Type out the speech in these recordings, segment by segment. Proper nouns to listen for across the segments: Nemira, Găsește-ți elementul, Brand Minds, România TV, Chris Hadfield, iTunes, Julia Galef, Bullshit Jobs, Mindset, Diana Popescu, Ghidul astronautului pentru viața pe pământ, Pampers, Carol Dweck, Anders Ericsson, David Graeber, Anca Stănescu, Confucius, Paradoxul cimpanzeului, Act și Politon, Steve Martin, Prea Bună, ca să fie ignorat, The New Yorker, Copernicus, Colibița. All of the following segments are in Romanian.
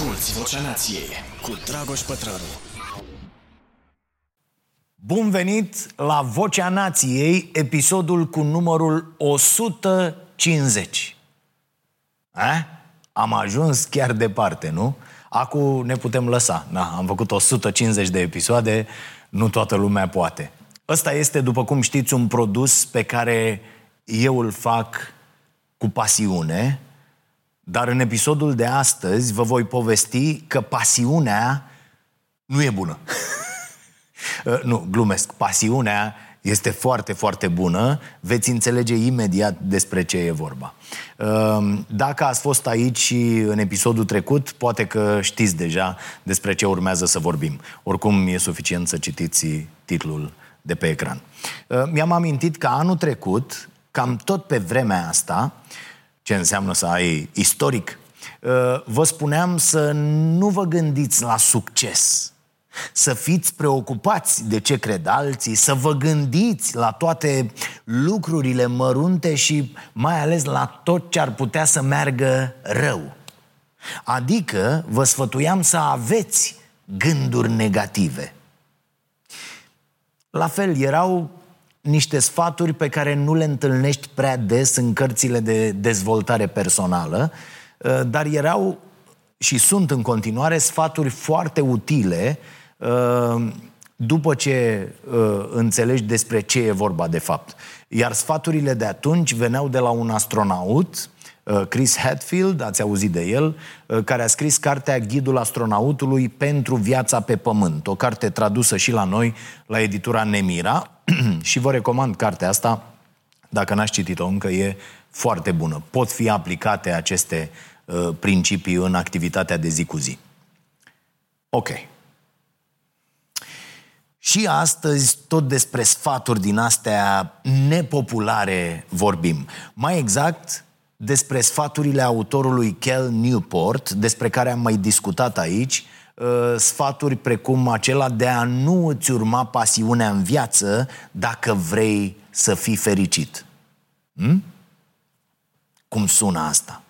Asculți Vocea Nației cu Dragoș Pătraru. Bun venit la Vocea Nației, episodul cu numărul 150. Am ajuns chiar departe, nu? Acum ne putem lăsa. Am făcut 150 de episoade, nu toată lumea poate. Ăsta este, după cum știți, un produs pe care eu îl fac cu pasiune, dar în episodul de astăzi vă voi povesti că pasiunea nu e bună. Nu, glumesc. Pasiunea este foarte, foarte bună. Veți înțelege imediat despre ce e vorba. Dacă ați fost aici în episodul trecut, poate că știți deja despre ce urmează să vorbim. Oricum, e suficient să citiți titlul de pe ecran. Mi-am amintit că anul trecut, cam tot pe vremea asta, ce înseamnă să ai istoric, vă spuneam să nu vă gândiți la succes, să fiți preocupați de ce cred alții, să vă gândiți la toate lucrurile mărunte și mai ales la tot ce ar putea să meargă rău. Adică vă sfătuiam să aveți gânduri negative. La fel, erau niște sfaturi pe care nu le întâlnești prea des în cărțile de dezvoltare personală, dar erau și sunt în continuare sfaturi foarte utile după ce înțelegi despre ce e vorba de fapt. Iar sfaturile de atunci veneau de la un astronaut, Chris Hadfield, ați auzit de el, care a scris cartea Ghidul astronautului pentru viața pe pământ, o carte tradusă și la noi, la editura Nemira. Și vă recomand cartea asta, dacă n-ați citit-o încă, e foarte bună. Pot fi aplicate aceste principii în activitatea de zi cu zi. Ok. Și astăzi tot despre sfaturi din astea nepopulare vorbim. Mai exact, despre sfaturile autorului Cal Newport, despre care am mai discutat aici, sfaturi precum acela de a nu îți urma pasiunea în viață dacă vrei să fii fericit. Cum sună asta?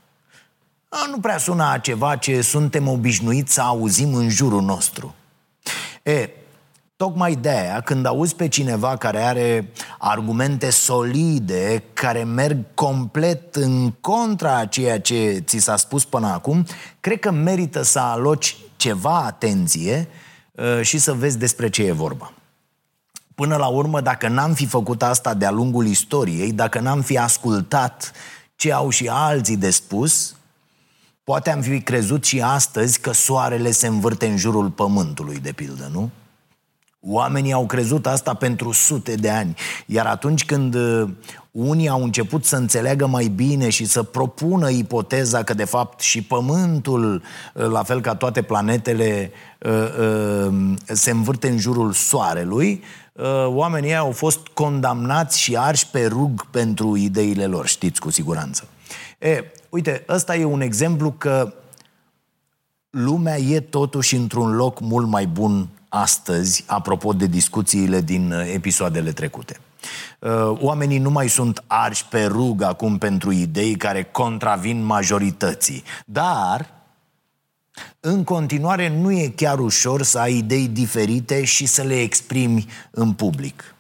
Nu prea sună a ceva ce suntem obișnuiți să auzim în jurul nostru. Tocmai de-aia, când auzi pe cineva care are argumente solide, care merg complet în contra a ceea ce ți s-a spus până acum, cred că merită să aloci ceva atenție și să vezi despre ce e vorba. Până la urmă, dacă n-am fi făcut asta de-a lungul istoriei, dacă n-am fi ascultat ce au și alții de spus, poate am fi crezut și astăzi că soarele se învârte în jurul pământului, de pildă, nu? Oamenii au crezut asta pentru sute de ani. Iar atunci când unii au început să înțeleagă mai bine și să propună ipoteza că de fapt și Pământul, la fel ca toate planetele, se învârte în jurul Soarelui, oamenii au fost condamnați și arși pe rug pentru ideile lor, știți cu siguranță. Uite, ăsta e un exemplu că lumea e totuși într-un loc mult mai bun astăzi, apropo de discuțiile din episoadele trecute. Oamenii nu mai sunt arși pe rug acum pentru idei care contravin majorității, dar în continuare nu e chiar ușor să ai idei diferite și să le exprimi în public.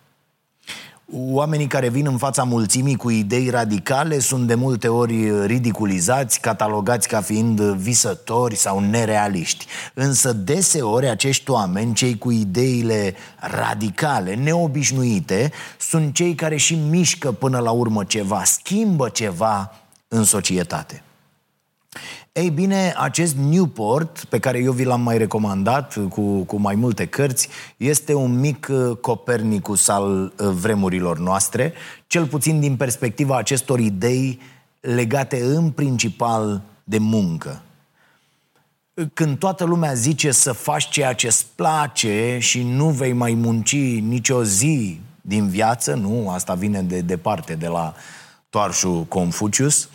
Oamenii care vin în fața mulțimii cu idei radicale sunt de multe ori ridiculizați, catalogați ca fiind visători sau nerealiști. Însă deseori acești oameni, cei cu ideile radicale, neobișnuite, sunt cei care și mișcă până la urmă ceva, schimbă ceva în societate. Ei bine, acest Newport, pe care eu vi l-am mai recomandat cu mai multe cărți, este un mic Copernicus al vremurilor noastre, cel puțin din perspectiva acestor idei legate în principal de muncă. Când toată lumea zice să faci ceea ce îți place și nu vei mai munci nicio zi din viață, nu, asta vine de departe, de la toarșul Confucius,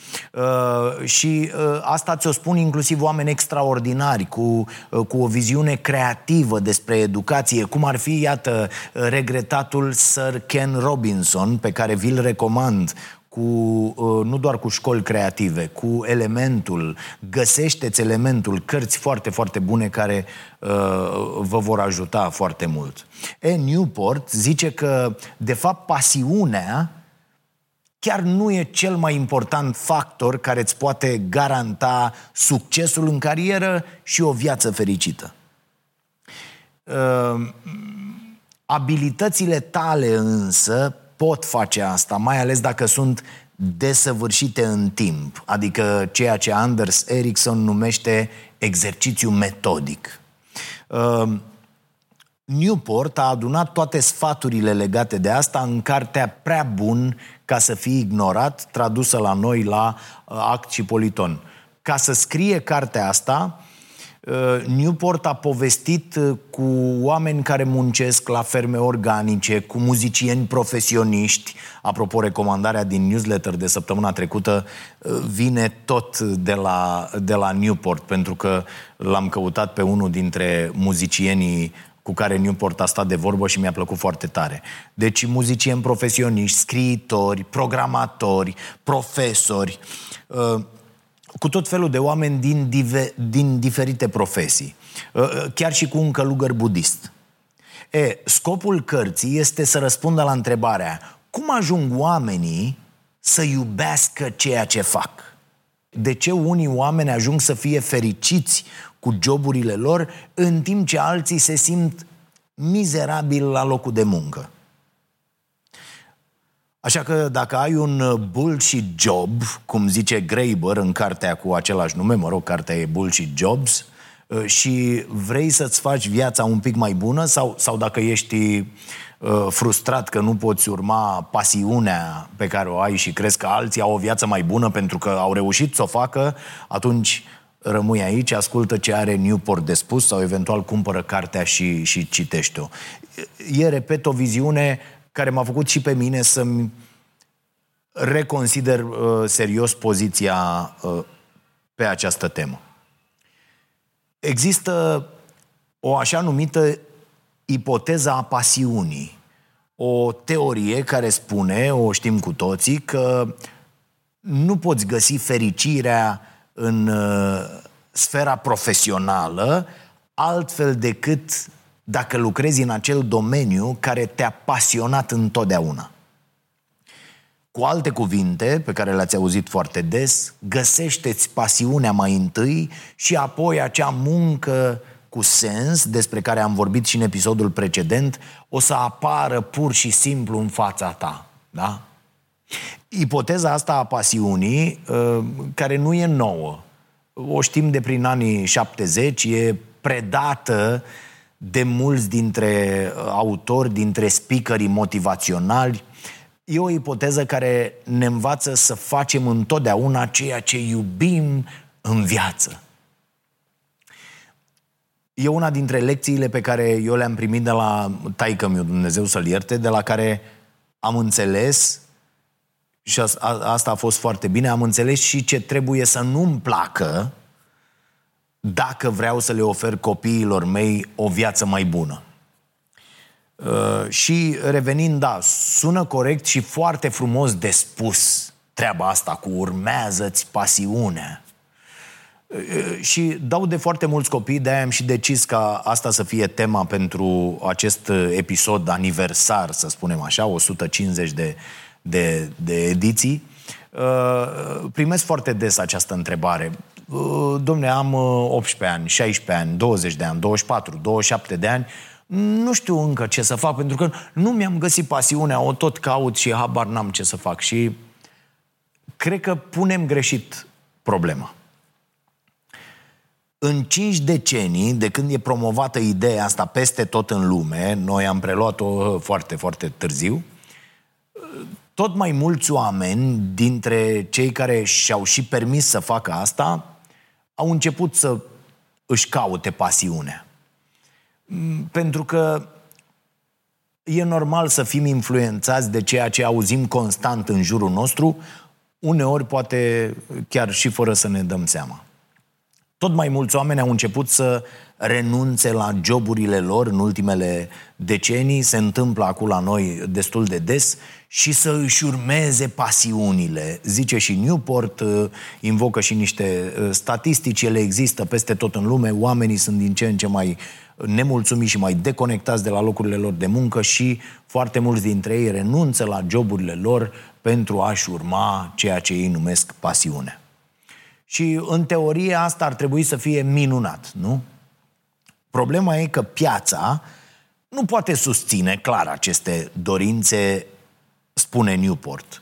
și asta ți-o spun inclusiv oameni extraordinari cu o viziune creativă despre educație, cum ar fi, iată, regretatul Sir Ken Robinson, pe care vi-l recomand cu, nu doar cu școli creative, cu elementul, găsește-ți elementul, cărți foarte, foarte bune care vă vor ajuta foarte mult. Newport zice că, de fapt, pasiunea chiar nu e cel mai important factor care îți poate garanta succesul în carieră și o viață fericită. Abilitățile tale însă pot face asta, mai ales dacă sunt desăvârșite în timp, adică ceea ce Anders Ericsson numește exercițiu metodic. Newport a adunat toate sfaturile legate de asta în cartea Prea Bună, ca să fie ignorat, tradusă la noi la Act și Politon. Ca să scrie cartea asta, Newport a povestit cu oameni care muncesc la ferme organice, cu muzicieni profesioniști. Apropo, recomandarea din newsletter de săptămâna trecută vine tot de la Newport, pentru că l-am căutat pe unul dintre muzicienii cu care Newport a stat de vorbă și mi-a plăcut foarte tare. Deci muzicieni profesioniști, scriitori, programatori, profesori, cu tot felul de oameni din diferite profesii, chiar și cu un călugăr budist. Scopul cărții este să răspundă la întrebarea: cum ajung oamenii să iubească ceea ce fac? De ce unii oameni ajung să fie fericiți cu joburile lor, în timp ce alții se simt mizerabil la locul de muncă? Așa că dacă ai un bullshit job, cum zice Graeber în cartea cu același nume, mă rog, cartea e Bullshit Jobs, și vrei să-ți faci viața un pic mai bună, sau dacă ești frustrat că nu poți urma pasiunea pe care o ai și crezi că alții au o viață mai bună pentru că au reușit să o facă, atunci rămâi aici, ascultă ce are Newport de spus sau eventual cumpără cartea și citește-o. E, repet, o viziune care m-a făcut și pe mine să-mi reconsider serios poziția pe această temă. Există o așa numită ipoteză a pasiunii, o teorie care spune, o știm cu toții, că nu poți găsi fericirea în sfera profesională altfel decât dacă lucrezi în acel domeniu care te-a pasionat întotdeauna. Cu alte cuvinte, pe care le-ați auzit foarte des, găsește-ți pasiunea mai întâi și apoi acea muncă cu sens, despre care am vorbit și în episodul precedent, o să apară pur și simplu în fața ta. Da? Ipoteza asta a pasiunii, care nu e nouă, o știm de prin anii 70, e predată de mulți dintre autori, dintre speakerii motivaționali. E o ipoteză care ne învață să facem întotdeauna ceea ce iubim în viață. E una dintre lecțiile pe care eu le-am primit de la taică-miu, Dumnezeu să-l ierte, de la care am înțeles, și asta a fost foarte bine, am înțeles și ce trebuie să nu-mi placă dacă vreau să le ofer copiilor mei o viață mai bună. Și revenind, da, sună corect și foarte frumos de spus treaba asta cu urmează-ți pasiunea. Și dau de foarte mulți copii, de-aia am și decis ca asta să fie tema pentru acest episod aniversar, să spunem așa, 150 de ediții. Primesc foarte des această întrebare. Dom'le, am 18 ani, 16 ani, 20 de ani, 24, 27 de ani, nu știu încă ce să fac, pentru că nu mi-am găsit pasiunea, o tot caut și habar n-am ce să fac. Și cred că punem greșit problema. În 5 decenii, de când e promovată ideea asta peste tot în lume, noi am preluat-o foarte, foarte târziu, tot mai mulți oameni dintre cei care și-au și permis să facă asta au început să își caute pasiunea. Pentru că e normal să fim influențați de ceea ce auzim constant în jurul nostru, uneori poate chiar și fără să ne dăm seama. Tot mai mulți oameni au început să renunțe la joburile lor în ultimele decenii, se întâmplă acum la noi destul de des, și să își urmeze pasiunile. Zice și Newport, invocă și niște statistici, ele există peste tot în lume, oamenii sunt din ce în ce mai nemulțumiți și mai deconectați de la locurile lor de muncă și foarte mulți dintre ei renunță la joburile lor pentru a-și urma ceea ce ei numesc pasiune. Și în teorie asta ar trebui să fie minunat, nu? Problema e că piața nu poate susține clar aceste dorințe, spune Newport.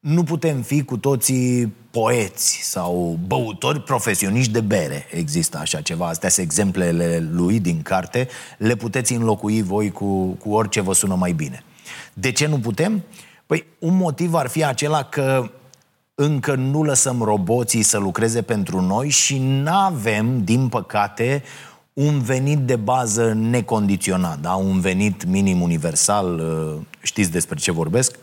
Nu putem fi cu toții poeți sau băutori profesioniști de bere. Există așa ceva. Astea sunt exemplele lui din carte. Le puteți înlocui voi cu orice vă sună mai bine. De ce nu putem? Păi un motiv ar fi acela că încă nu lăsăm roboții să lucreze pentru noi și n-avem, din păcate, un venit de bază necondiționat, da? Un venit minim universal, știți despre ce vorbesc?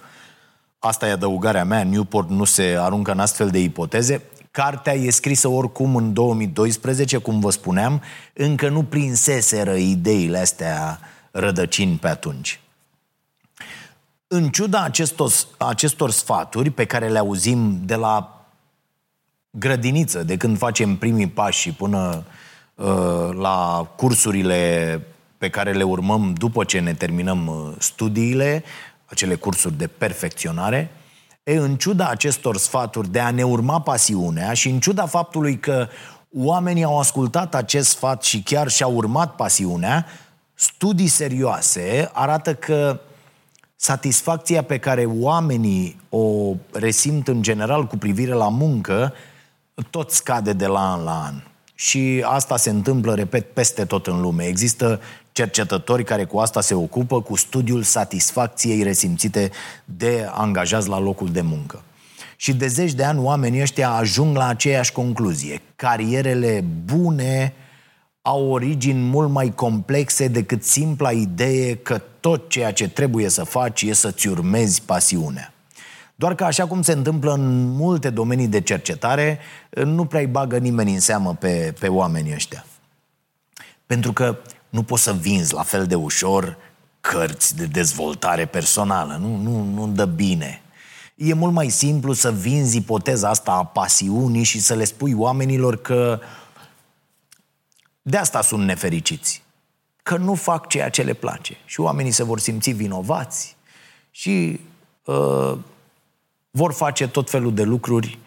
Asta e adăugarea mea, Newport nu se aruncă în astfel de ipoteze. Cartea e scrisă oricum în 2012, cum vă spuneam, încă nu prinseseră ideile astea rădăcini pe atunci. În ciuda acestor sfaturi pe care le auzim de la grădiniță, de când facem primii pași până la cursurile pe care le urmăm după ce ne terminăm studiile, acele cursuri de perfecționare, în ciuda acestor sfaturi de a ne urma pasiunea și în ciuda faptului că oamenii au ascultat acest sfat și chiar și-au urmat pasiunea, studii serioase arată că satisfacția pe care oamenii o resimt în general cu privire la muncă tot scade de la an la an. Și asta se întâmplă, repet, peste tot în lume. Există cercetători care cu asta se ocupă, cu studiul satisfacției resimțite de angajați la locul de muncă. Și de zeci de ani oamenii ăștia ajung la aceeași concluzie. Carierele bune au origini mult mai complexe decât simpla idee că tot ceea ce trebuie să faci e să-ți urmezi pasiunea. Doar că așa cum se întâmplă în multe domenii de cercetare, nu prea îi bagă nimeni în seamă pe oamenii ăștia. Pentru că nu poți să vinzi la fel de ușor cărți de dezvoltare personală, nu dă bine. E mult mai simplu să vinzi ipoteza asta a pasiunii și să le spui oamenilor că de asta sunt nefericiți, că nu fac ceea ce le place. Și oamenii se vor simți vinovați și vor face tot felul de lucruri,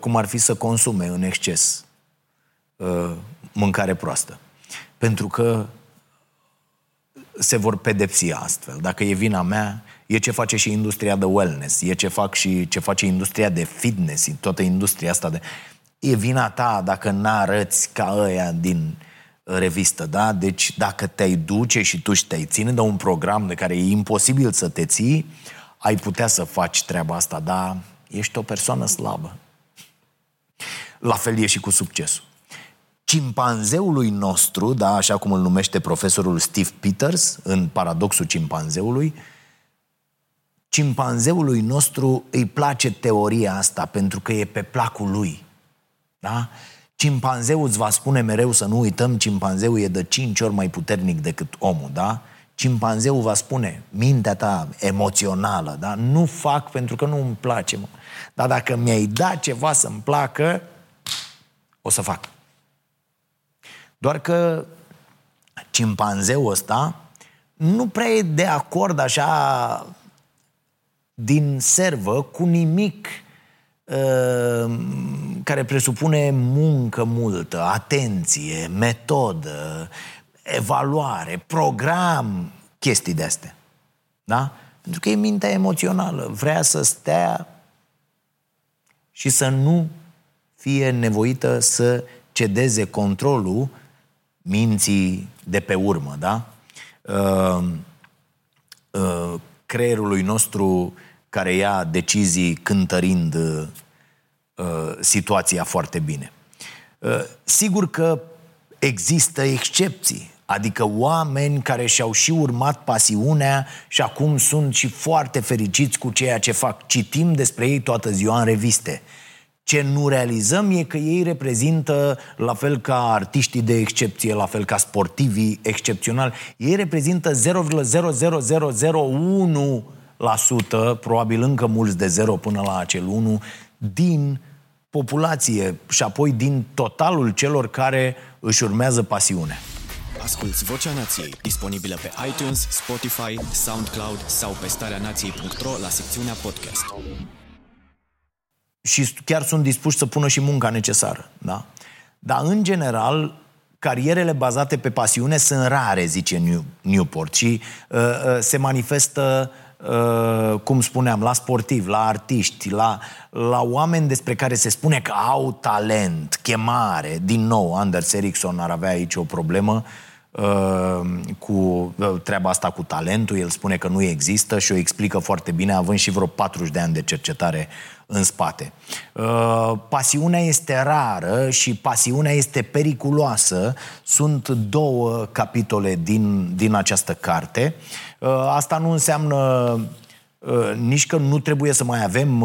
cum ar fi să consume în exces mâncare proastă. Pentru că se vor pedepsi astfel. Dacă e vina mea, e ce face și industria de wellness, e ce face industria de fitness, toată industria asta de... E vina ta dacă n-arăți ca ăia din revistă, da? Deci dacă te-ai duce și tu și te-ai ține de un program de care e imposibil să te ții, ai putea să faci treaba asta, dar ești o persoană slabă. La fel e și cu succesul. Cimpanzeului nostru, da, așa cum îl numește profesorul Steve Peters în Paradoxul cimpanzeului, cimpanzeului nostru îi place teoria asta pentru că e pe placul lui. Da? Cimpanzeul îți va spune mereu să nu uităm, cimpanzeul e de 5 ori mai puternic decât omul, da? Cimpanzeul va spune, mintea ta emoțională, da? Nu fac pentru că nu îmi place, mă. Dar dacă mi-ai dat ceva să-mi placă, o să fac. Doar că cimpanzeul ăsta nu prea e de acord așa din servă cu nimic care presupune muncă multă, atenție, metodă, evaluare, program, chestii de-astea. Da? Pentru că e mintea emoțională. Vrea să stea și să nu fie nevoită să cedeze controlul minții de pe urmă, da? Creierului nostru care ia decizii cântărind situația foarte bine. Sigur că există excepții, adică oameni care și-au și urmat pasiunea și acum sunt și foarte fericiți cu ceea ce fac. Citim despre ei toată ziua în reviste. Ce nu realizăm e că ei reprezintă, la fel ca artiștii de excepție, la fel ca sportivii excepționali, ei reprezintă 0,00001%, probabil încă mulți de 0 până la acel 1, din populație și apoi din totalul celor care își urmează pasiunea. Asculți Vocea Nației, disponibilă pe iTunes, Spotify, SoundCloud sau pe stareanației.ro la secțiunea podcast. Și chiar sunt dispuși să pună și munca necesară, da? Dar, în general, carierele bazate pe pasiune sunt rare, zice Newport, și se manifestă, cum spuneam, la sportivi, la artiști, la oameni despre care se spune că au talent, chemare. Din nou, Anders Ericsson ar avea aici o problemă cu treaba asta cu talentul. El spune că nu există și o explică foarte bine, având și vreo 40 de ani de cercetare în spate. Pasiunea este rară și pasiunea este periculoasă. Sunt două capitole din această carte. Asta nu înseamnă nici că nu trebuie să mai avem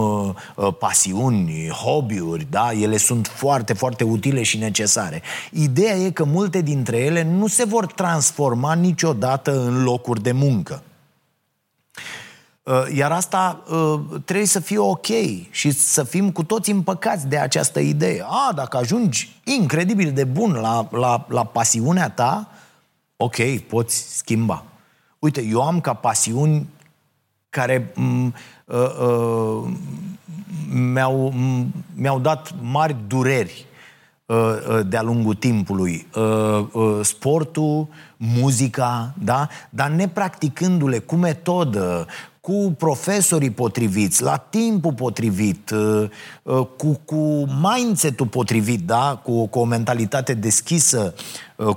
pasiuni, hobby-uri, da? Ele sunt foarte, foarte utile și necesare. Ideea e că multe dintre ele nu se vor transforma niciodată în locuri de muncă. Iar asta trebuie să fie ok și să fim cu toți împăcați de această idee. Dacă ajungi incredibil de bun la pasiunea ta, ok, poți schimba. Uite, eu am ca pasiuni care mi-au dat mari dureri de-a lungul timpului. Sportul, muzica, da? Dar nepracticându-le cu metodă, cu profesorii potriviți, la timpul potrivit, cu mindset-ul potrivit, da? cu o mentalitate deschisă,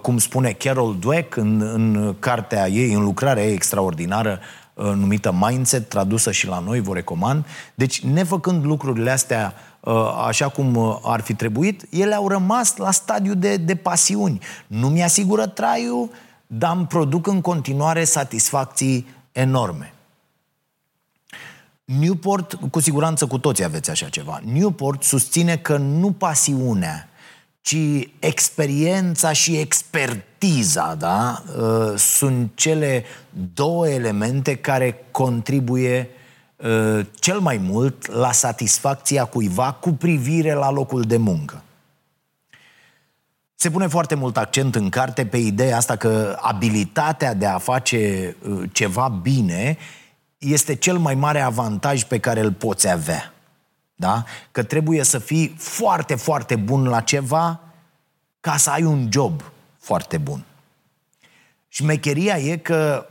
cum spune Carol Dweck în cartea ei, în lucrarea ei extraordinară, numită Mindset, tradusă și la noi, vă recomand. Deci, nefăcând lucrurile astea așa cum ar fi trebuit, ele au rămas la stadiu de pasiuni. Nu mi-asigură traiul, dar îmi produc în continuare satisfacții enorme. Newport, cu siguranță cu toți aveți așa ceva, Newport susține că nu pasiunea, ci experiența și expertiza, da? Sunt cele două elemente care contribuie cel mai mult la satisfacția cuiva cu privire la locul de muncă. Se pune foarte mult accent în carte pe ideea asta că abilitatea de a face ceva bine este cel mai mare avantaj pe care îl poți avea. Da? Că trebuie să fii foarte, foarte bun la ceva ca să ai un job foarte bun. Și mecheria e că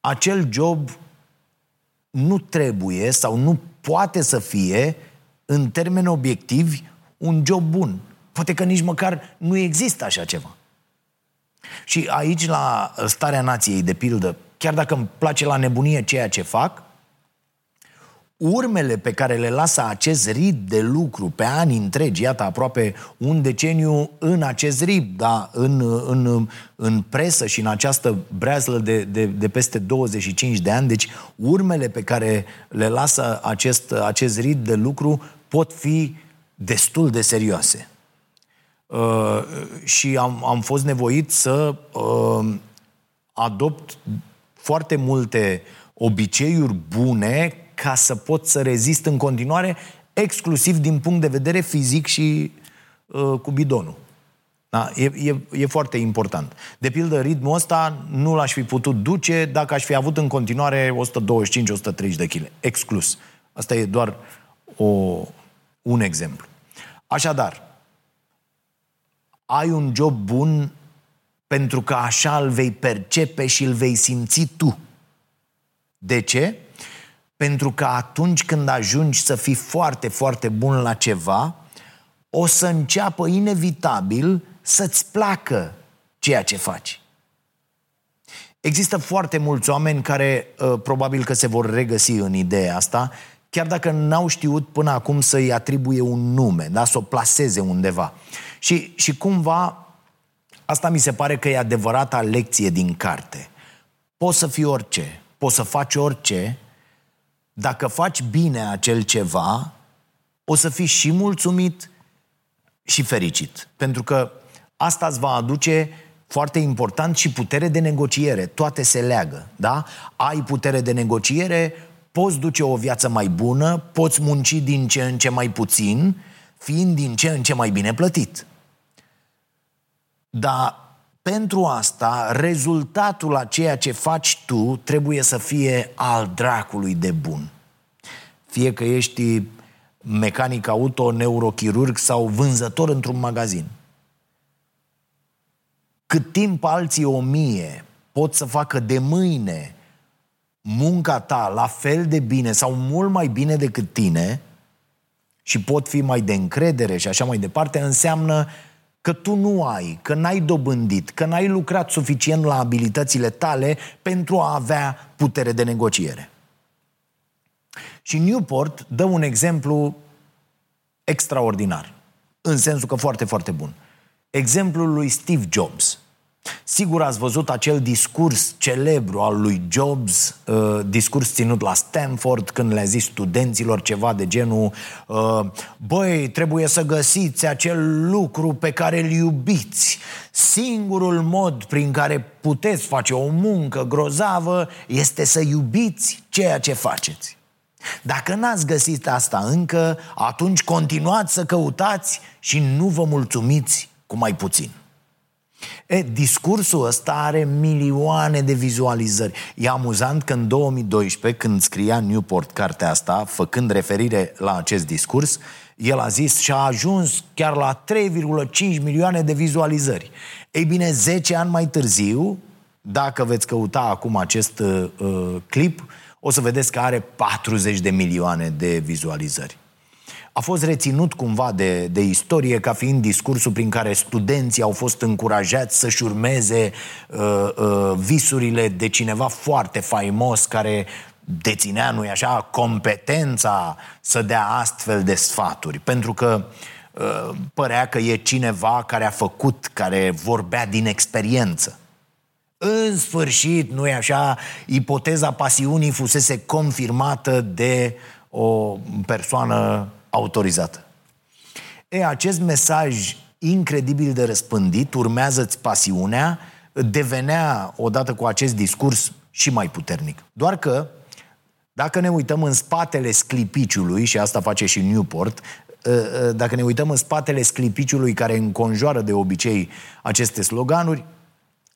acel job nu trebuie sau nu poate să fie, în termeni obiectivi, un job bun. Poate că nici măcar nu există așa ceva. Și aici, la Starea Nației, de pildă, chiar dacă îmi place la nebunie ceea ce fac, urmele pe care le lasă acest ritm de lucru pe ani întregi, iată, aproape un deceniu în acest ritm, da, în presă și în această breazlă de peste 25 de ani, deci urmele pe care le lasă acest ritm de lucru pot fi destul de serioase. Și am fost nevoit să adopt foarte multe obiceiuri bune ca să pot să rezist în continuare, exclusiv din punct de vedere fizic și cu bidonul. Da? E foarte important. De pildă, ritmul ăsta nu l-aș fi putut duce dacă aș fi avut în continuare 125-130 de kg. Exclus. Asta e doar un exemplu. Așadar, ai un job bun pentru că așa îl vei percepe și îl vei simți tu. De ce? Pentru că atunci când ajungi să fii foarte, foarte bun la ceva, o să înceapă inevitabil să-ți placă ceea ce faci. Există foarte mulți oameni care probabil că se vor regăsi în ideea asta, chiar dacă n-au știut până acum să-i atribuie un nume, da? Să o plaseze undeva. Și cumva, asta mi se pare că e adevărata lecție din carte. Poți să fii orice, poți să faci orice, dacă faci bine acel ceva, o să fii și mulțumit și fericit. Pentru că asta îți va aduce, foarte important, și putere de negociere. Toate se leagă, da? Ai putere de negociere, poți duce o viață mai bună, poți munci din ce în ce mai puțin, fiind din ce în ce mai bine plătit. Dar pentru asta, rezultatul a ceea ce faci tu trebuie să fie al dracului de bun. Fie că ești mecanic auto, neurochirurg sau vânzător într-un magazin. Cât timp alții 1000 pot să facă de mâine munca ta la fel de bine sau mult mai bine decât tine și pot fi mai de încredere și așa mai departe, înseamnă că tu nu ai, că n-ai dobândit, că n-ai lucrat suficient la abilitățile tale pentru a avea putere de negociere. Și Newport dă un exemplu extraordinar, în sensul că foarte, foarte bun. Exemplul lui Steve Jobs. Sigur ați văzut acel discurs celebru al lui Jobs, discurs ținut la Stanford, când le-a zis studenților ceva de genul: băi, trebuie să găsiți acel lucru pe care îl iubiți. Singurul mod prin care puteți face o muncă grozavă este să iubiți ceea ce faceți. Dacă n-ați găsit asta încă, atunci continuați să căutați și nu vă mulțumiți cu mai puțin. Discursul ăsta are milioane de vizualizări. E amuzant că în 2012, când scria Newport cartea asta, făcând referire la acest discurs, el a zis și a ajuns chiar la 3,5 milioane de vizualizări. Ei bine, 10 ani mai târziu, dacă veți căuta acum acest clip, o să vedeți că are 40 de milioane de vizualizări. A fost reținut cumva de istorie ca fiind discursul prin care studenții au fost încurajați să-și urmeze visurile de cineva foarte faimos care deținea, nu-i așa, competența să dea astfel de sfaturi. Pentru că părea că e cineva care a făcut, care vorbea din experiență. În sfârșit, nu-i așa, ipoteza pasiunii fusese confirmată de o persoană autorizată. Acest mesaj incredibil de răspândit, urmează-ți pasiunea, devenea odată cu acest discurs și mai puternic. Doar că, dacă ne uităm în spatele sclipiciului, și asta face și Newport, dacă ne uităm în spatele sclipiciului care înconjoară de obicei aceste sloganuri,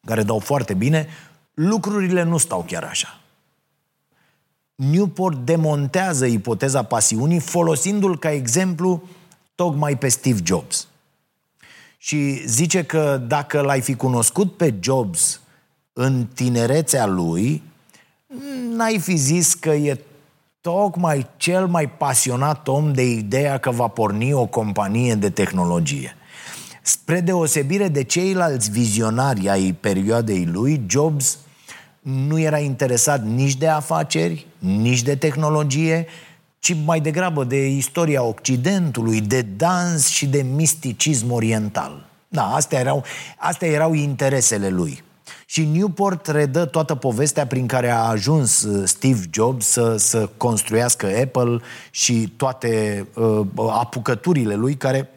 care dau foarte bine, lucrurile nu stau chiar așa. Newport demontează ipoteza pasiunii folosindu-l ca exemplu tocmai pe Steve Jobs. Și zice că dacă l-ai fi cunoscut pe Jobs în tinerețea lui, n-ai fi zis că e tocmai cel mai pasionat om de ideea că va porni o companie de tehnologie. Spre deosebire de ceilalți vizionari ai perioadei lui, Jobs nu era interesat nici de afaceri, nici de tehnologie, ci mai degrabă de istoria Occidentului, de dans și de misticism oriental. Da, astea erau interesele lui. Și Newport redă toată povestea prin care a ajuns Steve Jobs să construiască Apple și toate apucăturile lui, care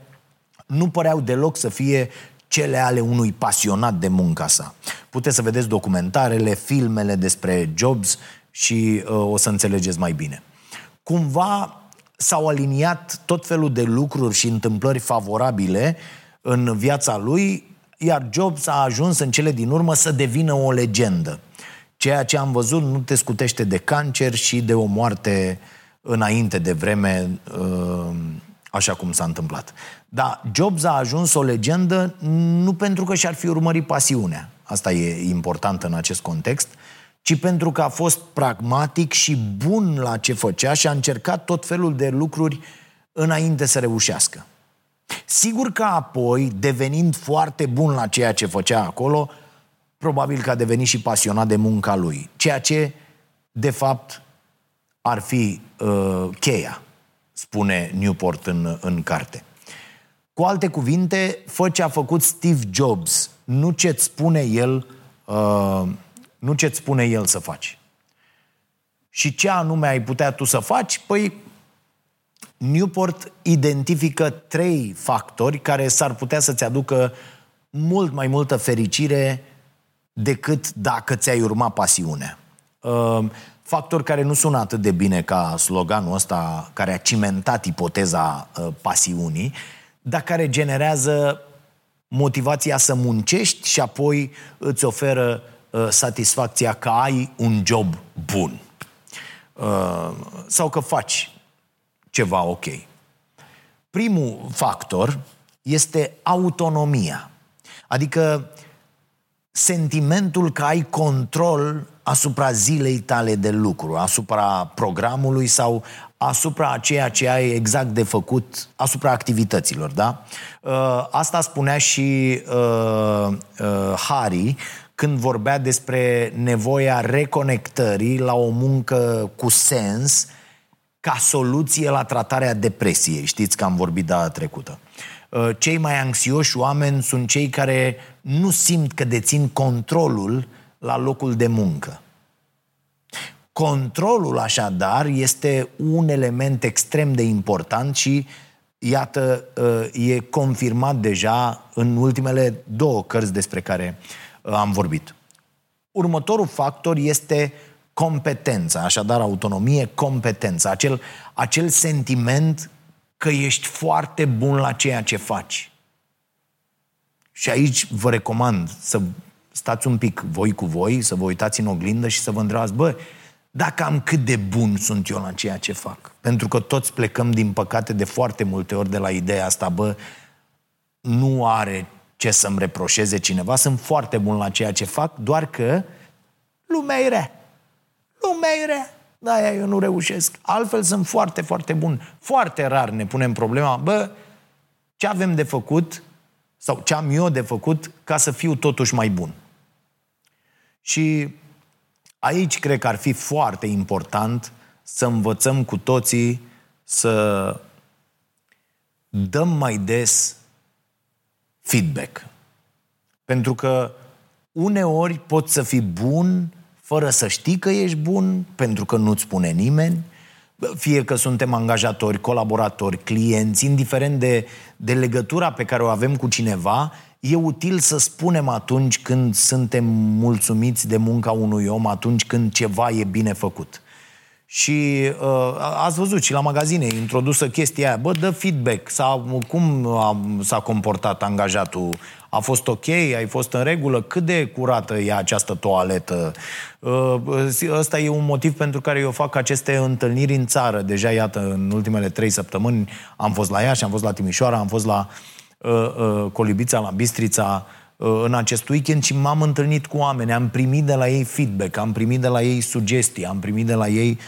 nu păreau deloc să fie cele ale unui pasionat de munca sa. Puteți să vedeți documentarele, filmele despre Jobs și o să înțelegeți mai bine. Cumva s-au aliniat tot felul de lucruri și întâmplări favorabile în viața lui, iar Jobs a ajuns în cele din urmă să devină o legendă. Ceea ce am văzut nu te scutește de cancer și de o moarte înainte de vreme, așa cum s-a întâmplat. Dar Jobs a ajuns o legendă nu pentru că și-ar fi urmărit pasiunea, asta e important în acest context, ci pentru că a fost pragmatic și bun la ce făcea și a încercat tot felul de lucruri înainte să reușească. Sigur că apoi, devenind foarte bun la ceea ce făcea acolo, probabil că a devenit și pasionat de munca lui, ceea ce, de fapt, ar fi cheia, spune Newport în carte. Cu alte cuvinte, fă ce a făcut Steve Jobs, nu ce-ți spune el, să faci. Și ce anume ai putea tu să faci? Păi, Newport identifică 3 factori care s-ar putea să-ți aducă mult mai multă fericire decât dacă ți-ai urma pasiunea. Factori care nu sună atât de bine ca sloganul ăsta care a cimentat ipoteza pasiunii, dar care generează motivația să muncești și apoi îți oferă satisfacția că ai un job bun sau că faci ceva ok. Primul factor este autonomia, adică sentimentul că ai control asupra zilei tale de lucru, asupra programului sau asupra ceea ce ai exact de făcut, asupra activităților, da? Asta spunea și Harry când vorbea despre nevoia reconectării la o muncă cu sens ca soluție la tratarea depresiei. Știți că am vorbit data trecută. Cei mai anxioși oameni sunt cei care nu simt că dețin controlul la locul de muncă. Controlul, așadar, este un element extrem de important și, iată, e confirmat deja în ultimele 2 cărți despre care am vorbit. Următorul factor este competența, așadar autonomie, competența, acel sentiment că ești foarte bun la ceea ce faci. Și aici vă recomand să stați un pic voi cu voi, să vă uitați în oglindă și să vă întrebați, bă, dacă am cât de bun sunt eu la ceea ce fac. Pentru că toți plecăm, din păcate, de foarte multe ori de la ideea asta, bă, nu are ce să-mi reproșeze cineva, sunt foarte bun la ceea ce fac, doar că lumea e rea. Da, eu nu reușesc. Altfel sunt foarte, foarte bun. Foarte rar ne punem problema, bă, ce avem de făcut sau ce am eu de făcut ca să fiu totuși mai bun. Și aici cred că ar fi foarte important să învățăm cu toții să dăm mai des feedback. Pentru că uneori poți să fii bun fără să știi că ești bun, pentru că nu-ți spune nimeni, fie că suntem angajatori, colaboratori, clienți, indiferent de legătura pe care o avem cu cineva, e util să spunem atunci când suntem mulțumiți de munca unui om, atunci când ceva e bine făcut. Și ați văzut și la magazine e introdusă chestia aia, bă, dă feedback, sau cum s-a comportat angajatul, a fost ok, ai fost în regulă, cât de curată e această toaletă. Ăsta e un motiv pentru care eu fac aceste întâlniri în țară. Deja, iată, în ultimele 3 săptămâni am fost la Iași, am fost la Timișoara, am fost la Colibița, la Bistrița în acest weekend și m-am întâlnit cu oameni, am primit de la ei feedback, am primit de la ei sugestii, am primit de la ei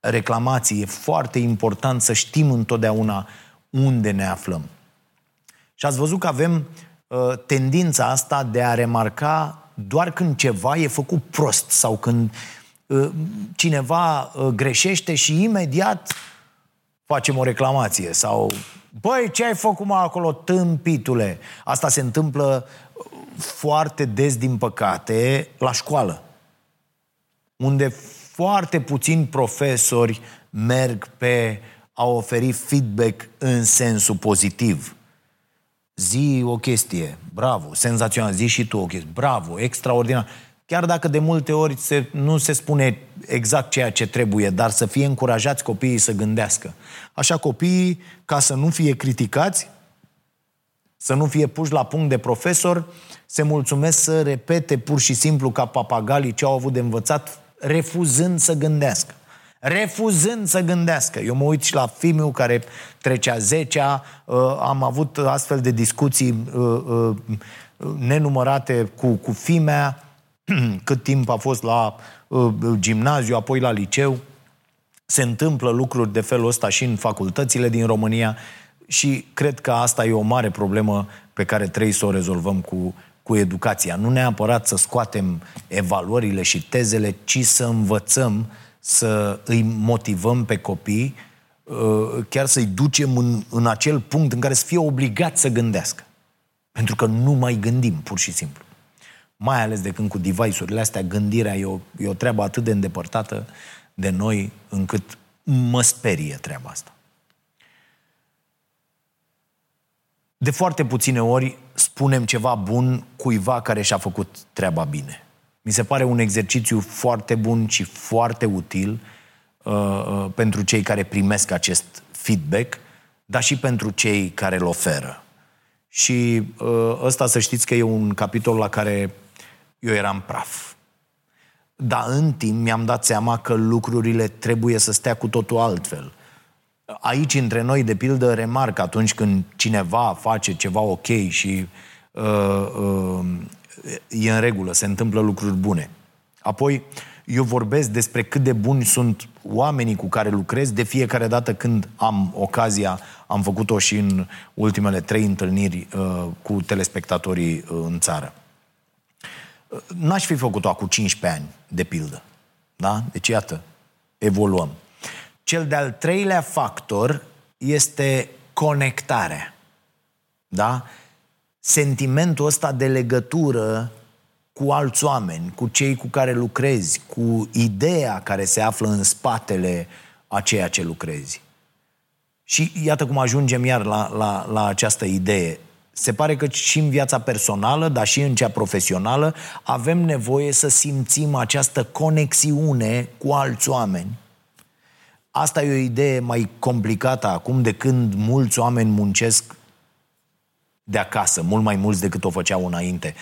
reclamații. E foarte important să știm întotdeauna unde ne aflăm. Și ați văzut că avem tendința asta de a remarca doar când ceva e făcut prost sau când cineva greșește și imediat facem o reclamație sau băi, ce ai făcut acolo, tâmpitule? Asta se întâmplă foarte des, din păcate, la școală, unde foarte puțini profesori merg pe a oferi feedback în sensul pozitiv. Zi o chestie, bravo, senzațional, zi și tu o chestie, bravo, extraordinar. Chiar dacă de multe ori nu se spune exact ceea ce trebuie, dar să fie încurajați copiii să gândească. Așa copiii, ca să nu fie criticați, să nu fie puși la punct de profesor, se mulțumesc să repete pur și simplu ca papagalii ce au avut de învățat, refuzând să gândească. Eu mă uit și la fiul care trecea 10-a, am avut astfel de discuții nenumărate cu fimea, cât timp a fost la gimnaziu, apoi la liceu. Se întâmplă lucruri de felul ăsta și în facultățile din România și cred că asta e o mare problemă pe care trebuie să o rezolvăm cu educația. Nu neapărat să scoatem evaluările și tezele, ci să învățăm să îi motivăm pe copii, chiar să-i ducem în acel punct în care să fie obligați să gândească. Pentru că nu mai gândim, pur și simplu. Mai ales de când cu device-urile astea, gândirea e o treabă atât de îndepărtată de noi încât mă sperie treaba asta. de foarte puține ori spunem ceva bun cuiva care și-a făcut treaba bine. Mi se pare un exercițiu foarte bun și foarte util pentru cei care primesc acest feedback, dar și pentru cei care îl oferă. Și ăsta, să știți că e un capitol la care eu eram praf. Dar în timp mi-am dat seama că lucrurile trebuie să stea cu totul altfel. Aici, între noi, de pildă, remarc atunci când cineva face ceva ok și e în regulă, se întâmplă lucruri bune. Apoi, eu vorbesc despre cât de buni sunt oamenii cu care lucrez de fiecare dată când am ocazia. Am făcut-o și în ultimele 3 întâlniri cu telespectatorii în țară. N-aș fi făcut-o acum 15 ani, de pildă. Da? Deci, iată, evoluăm. Cel de-al 3-lea factor este conectarea. Da? Sentimentul ăsta de legătură cu alți oameni, cu cei cu care lucrezi, cu ideea care se află în spatele a ceea ce lucrezi. Și iată cum ajungem iar la această idee. Se pare că și în viața personală, dar și în cea profesională, avem nevoie să simțim această conexiune cu alți oameni. Asta e o idee mai complicată acum, de când mulți oameni muncesc de acasă, mult mai mulți decât o făceau înainte.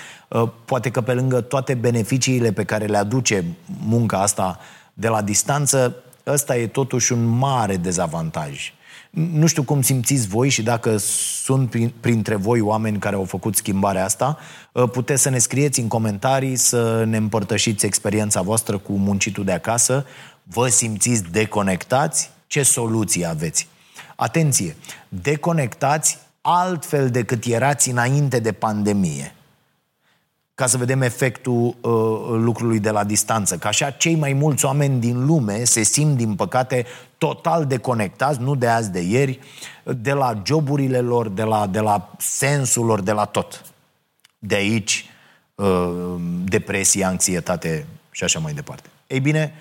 Poate că pe lângă toate beneficiile pe care le aduce munca asta de la distanță, ăsta e totuși un mare dezavantaj. Nu știu cum simțiți voi și dacă sunt printre voi oameni care au făcut schimbarea asta, puteți să ne scrieți în comentarii, să ne împărtășiți experiența voastră cu muncitul de acasă. Vă simțiți deconectați? Ce soluții aveți? Atenție! Deconectați altfel decât erați înainte de pandemie. Ca să vedem efectul lucrului de la distanță. Că așa cei mai mulți oameni din lume se simt, din păcate, total deconectați, nu de azi, de ieri, de la joburile lor, de la sensul lor, de la tot. De aici depresie, anxietate și așa mai departe. Ei bine,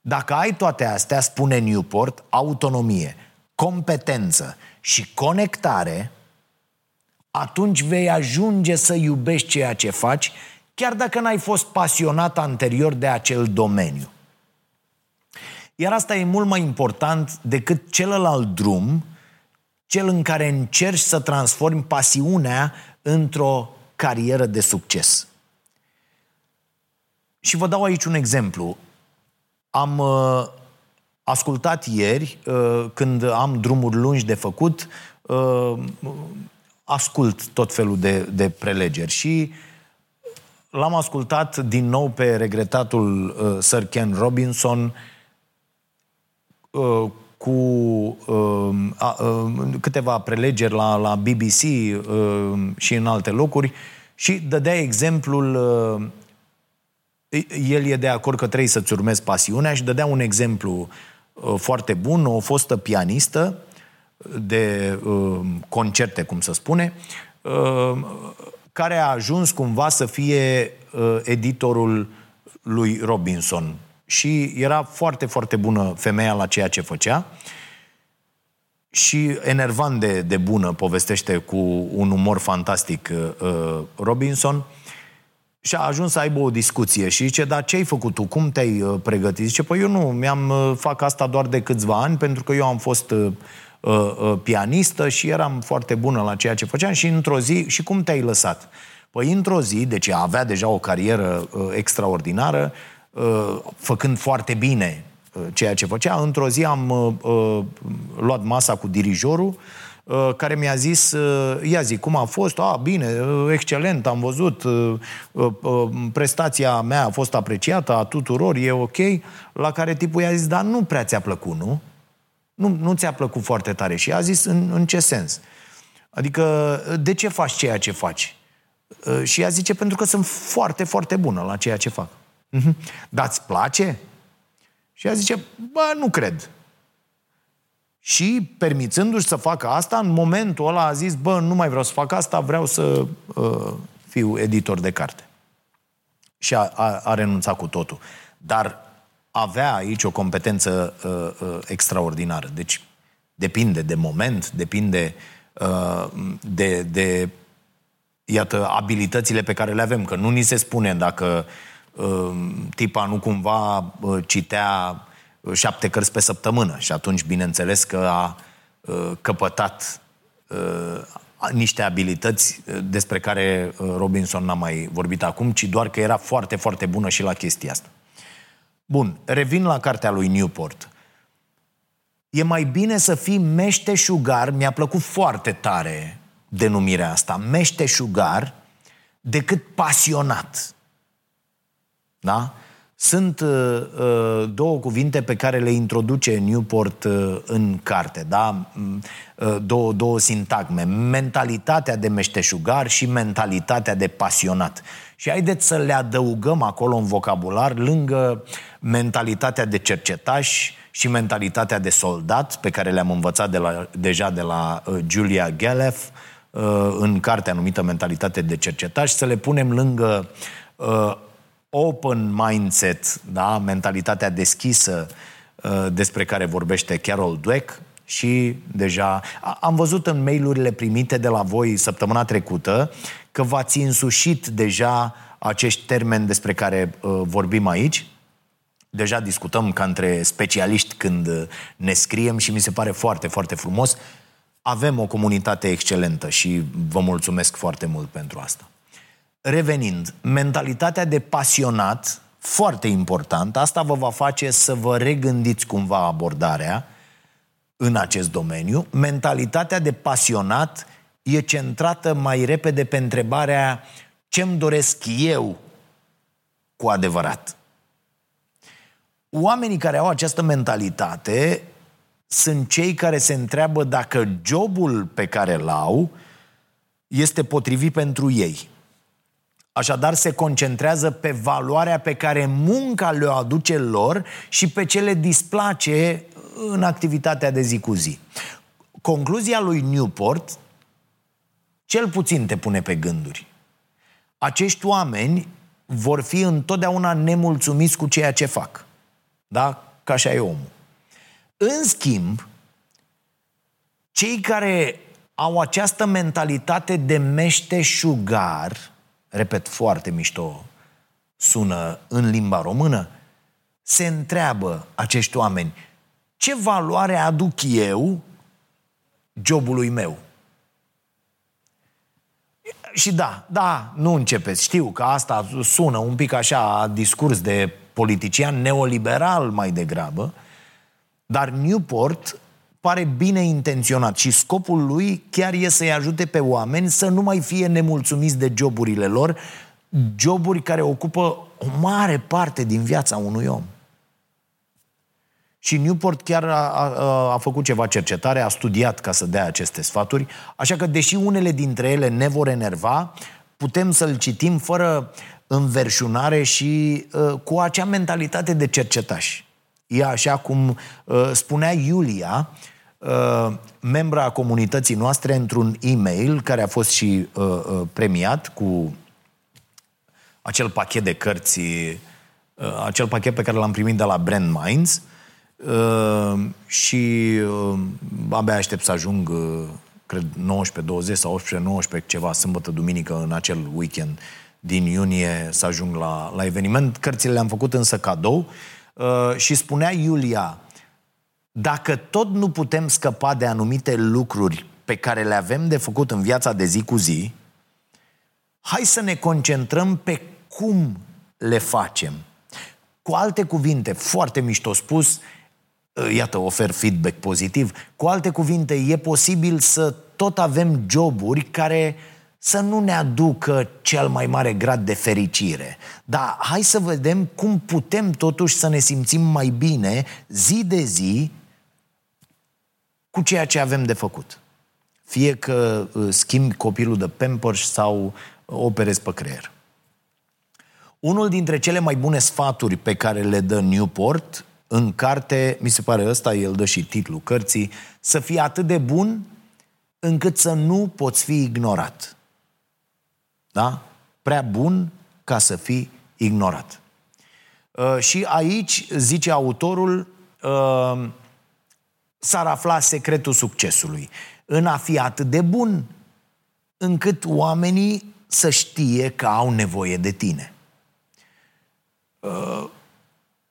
dacă ai toate astea, spune Newport, autonomie, competență și conectare, atunci vei ajunge să iubești ceea ce faci, chiar dacă n-ai fost pasionat anterior de acel domeniu. Iar asta e mult mai important decât celălalt drum, cel în care încerci să transformi pasiunea într-o carieră de succes. Și vă dau aici un exemplu. Am ascultat ieri, când am drumuri lungi de făcut, ascult tot felul de prelegeri și l-am ascultat din nou pe regretatul Sir Ken Robinson cu câteva prelegeri la BBC și în alte locuri și dădea exemplul, el e de acord că trebuie să-ți urmezi pasiunea și dădea un exemplu foarte bun, o fostă pianistă de concerte, cum se spune, care a ajuns cumva să fie editorul lui Robinson. Și era foarte, foarte bună femeia la ceea ce făcea și enervant de bună, povestește cu un umor fantastic Robinson. Și a ajuns să aibă o discuție și zice, dar ce ai făcut tu? Cum te-ai pregătit? Zice, păi eu nu, fac asta doar de câțiva ani pentru că eu am fost pianistă și eram foarte bună la ceea ce făceam și într-o zi, și cum te-ai lăsat? Păi într-o zi, deci avea deja o carieră extraordinară, făcând foarte bine ceea ce făcea, într-o zi am luat masa cu dirijorul care mi-a zis, ia zi, cum a fost? A, bine, excelent, am văzut, prestația mea a fost apreciată a tuturor, e ok, la care tipul i-a zis, dar nu prea ți-a plăcut, nu? Nu ți-a plăcut foarte tare. Și a zis, în ce sens? Adică, de ce faci ceea ce faci? Și ea zice, pentru că sunt foarte, foarte bună la ceea ce fac. Dar îți place? Și ea zice, bă, nu cred. Și, permițându-și să facă asta, în momentul ăla a zis, bă, nu mai vreau să fac asta, vreau să fiu editor de carte. Și a renunțat cu totul. Dar avea aici o competență extraordinară. Deci depinde de moment, depinde de iată, abilitățile pe care le avem, că nu ni se spune dacă tipa nu cumva citea 7 cărți pe săptămână și atunci, bineînțeles, că a căpătat niște abilități despre care Robinson n-a mai vorbit acum, ci doar că era foarte, foarte bună și la chestia asta. Bun, revin la cartea lui Newport. E mai bine să fii meșteșugar, mi-a plăcut foarte tare denumirea asta, meșteșugar, decât pasionat. Da? Sunt două cuvinte pe care le introduce Newport în carte, da? Două sintagme, mentalitatea de meșteșugar și mentalitatea de pasionat. Și haideți să le adăugăm acolo în vocabular, lângă mentalitatea de cercetaș și mentalitatea de soldat, pe care le-am învățat deja de la Julia Galef, în cartea numită Mentalitate de cercetaș, să le punem lângă open mindset, da? Mentalitatea deschisă despre care vorbește Carol Dweck. Și deja am văzut în mail-urile primite de la voi săptămâna trecută că v-ați însușit deja acești termeni despre care vorbim aici. Deja discutăm ca între specialiști când ne scriem și mi se pare foarte, foarte frumos. Avem o comunitate excelentă și vă mulțumesc foarte mult pentru asta. Revenind, mentalitatea de pasionat, foarte important, asta vă va face să vă regândiți cumva abordarea în acest domeniu. Mentalitatea de pasionat e centrată mai repede pe întrebarea ce-mi doresc eu cu adevărat. Oamenii care au această mentalitate sunt cei care se întreabă dacă jobul pe care îl au este potrivit pentru ei. Așadar se concentrează pe valoarea pe care munca le-o aduce lor și pe ce le displace în activitatea de zi cu zi. Concluzia lui Newport cel puțin te pune pe gânduri. Acești oameni vor fi întotdeauna nemulțumiți cu ceea ce fac. Da? Că așa e omul. În schimb, cei care au această mentalitate de meșteșugar, repet, foarte mișto sună în limba română, se întreabă acești oameni: ce valoare aduc eu jobului meu? Și da, nu începeți. Știu că asta sună un pic așa discurs de politician neoliberal mai degrabă, dar Newport pare bine intenționat și scopul lui chiar e să-i ajute pe oameni să nu mai fie nemulțumiți de joburile lor, joburi care ocupă o mare parte din viața unui om. Și Newport chiar a făcut ceva cercetare, a studiat ca să dea aceste sfaturi, așa că deși unele dintre ele ne vor enerva, putem să-l citim fără înverșunare și cu acea mentalitate de cercetaș. E așa cum spunea Iulia, membra a comunității noastre, într-un e-mail care a fost și premiat cu acel pachet de cărți, acel pachet pe care l-am primit de la Brand Minds, și abia aștept să ajung, cred, 19-20 sau 18-19, ceva, sâmbătă, duminică, în acel weekend din iunie, să ajung la eveniment. Cărțile le-am făcut însă cadou. Și spunea Iulia: dacă tot nu putem scăpa de anumite lucruri pe care le avem de făcut în viața de zi cu zi, hai să ne concentrăm pe cum le facem. Cu alte cuvinte, foarte mișto spus, iată, ofer feedback pozitiv, cu alte cuvinte, e posibil să tot avem joburi care să nu ne aducă cel mai mare grad de fericire. Dar hai să vedem cum putem totuși să ne simțim mai bine zi de zi cu ceea ce avem de făcut. Fie că schimbi copilul de Pampers sau operezi pe creier. Unul dintre cele mai bune sfaturi pe care le dă Newport în carte, mi se pare ăsta, el dă și titlul cărții: să fii atât de bun încât să nu poți fi ignorat. Da? Prea bun ca să fii ignorat. Și aici, zice autorul, s-ar afla secretul succesului. în a fi atât de bun încât oamenii să știe că au nevoie de tine.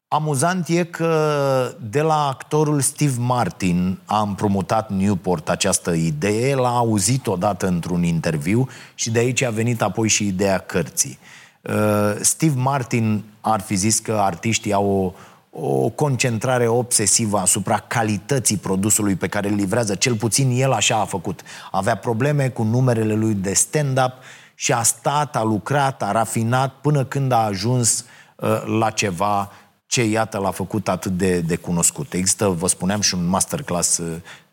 Amuzant e că de la actorul Steve Martin a împrumutat Newport această idee, l-a auzit odată într-un interviu și de aici a venit apoi și ideea cărții. Steve Martin ar fi zis că artiștii au o concentrare obsesivă asupra calității produsului pe care îl livrează, cel puțin el așa a făcut. Avea probleme cu numerele lui de stand-up și a stat, a lucrat, a rafinat până când a ajuns la ceva ce, iată, l-a făcut atât de cunoscut. Există, vă spuneam, și un masterclass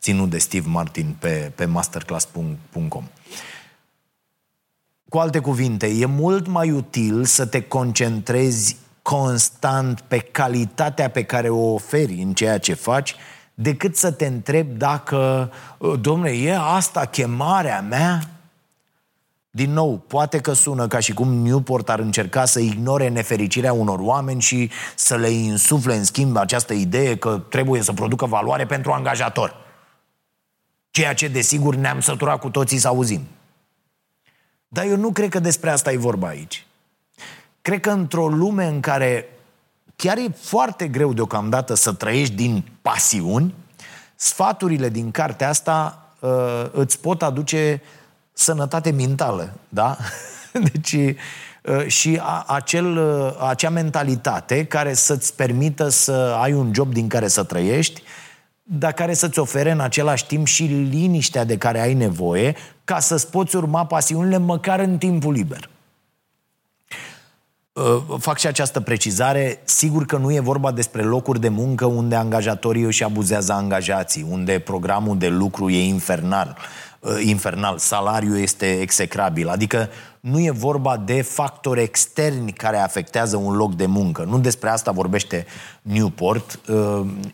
ținut de Steve Martin pe masterclass.com. Cu alte cuvinte, e mult mai util să te concentrezi constant pe calitatea pe care o oferi în ceea ce faci, decât să te întrebi dacă, domnule, e asta chemarea mea? Din nou, poate că sună ca și cum Newport ar încerca să ignore nefericirea unor oameni și să le insufle în schimb această idee că trebuie să producă valoare pentru angajator. Ceea ce, desigur, ne-am săturat cu toții să auzim. Dar eu nu cred că despre asta e vorba aici. Cred că într-o lume în care chiar e foarte greu deocamdată să trăiești din pasiuni, sfaturile din cartea asta îți pot aduce sănătate mentală, da? Deci și acea mentalitate care să-ți permită să ai un job din care să trăiești, dar care să-ți ofere în același timp și liniștea de care ai nevoie ca să-ți poți urma pasiunile măcar în timpul liber. Fac și această precizare. Sigur că nu e vorba despre locuri de muncă unde angajatorii își abuzează angajații, unde programul de lucru e infernal, salariul este execrabil. Adică nu e vorba de factori externi care afectează un loc de muncă. Nu despre asta vorbește Newport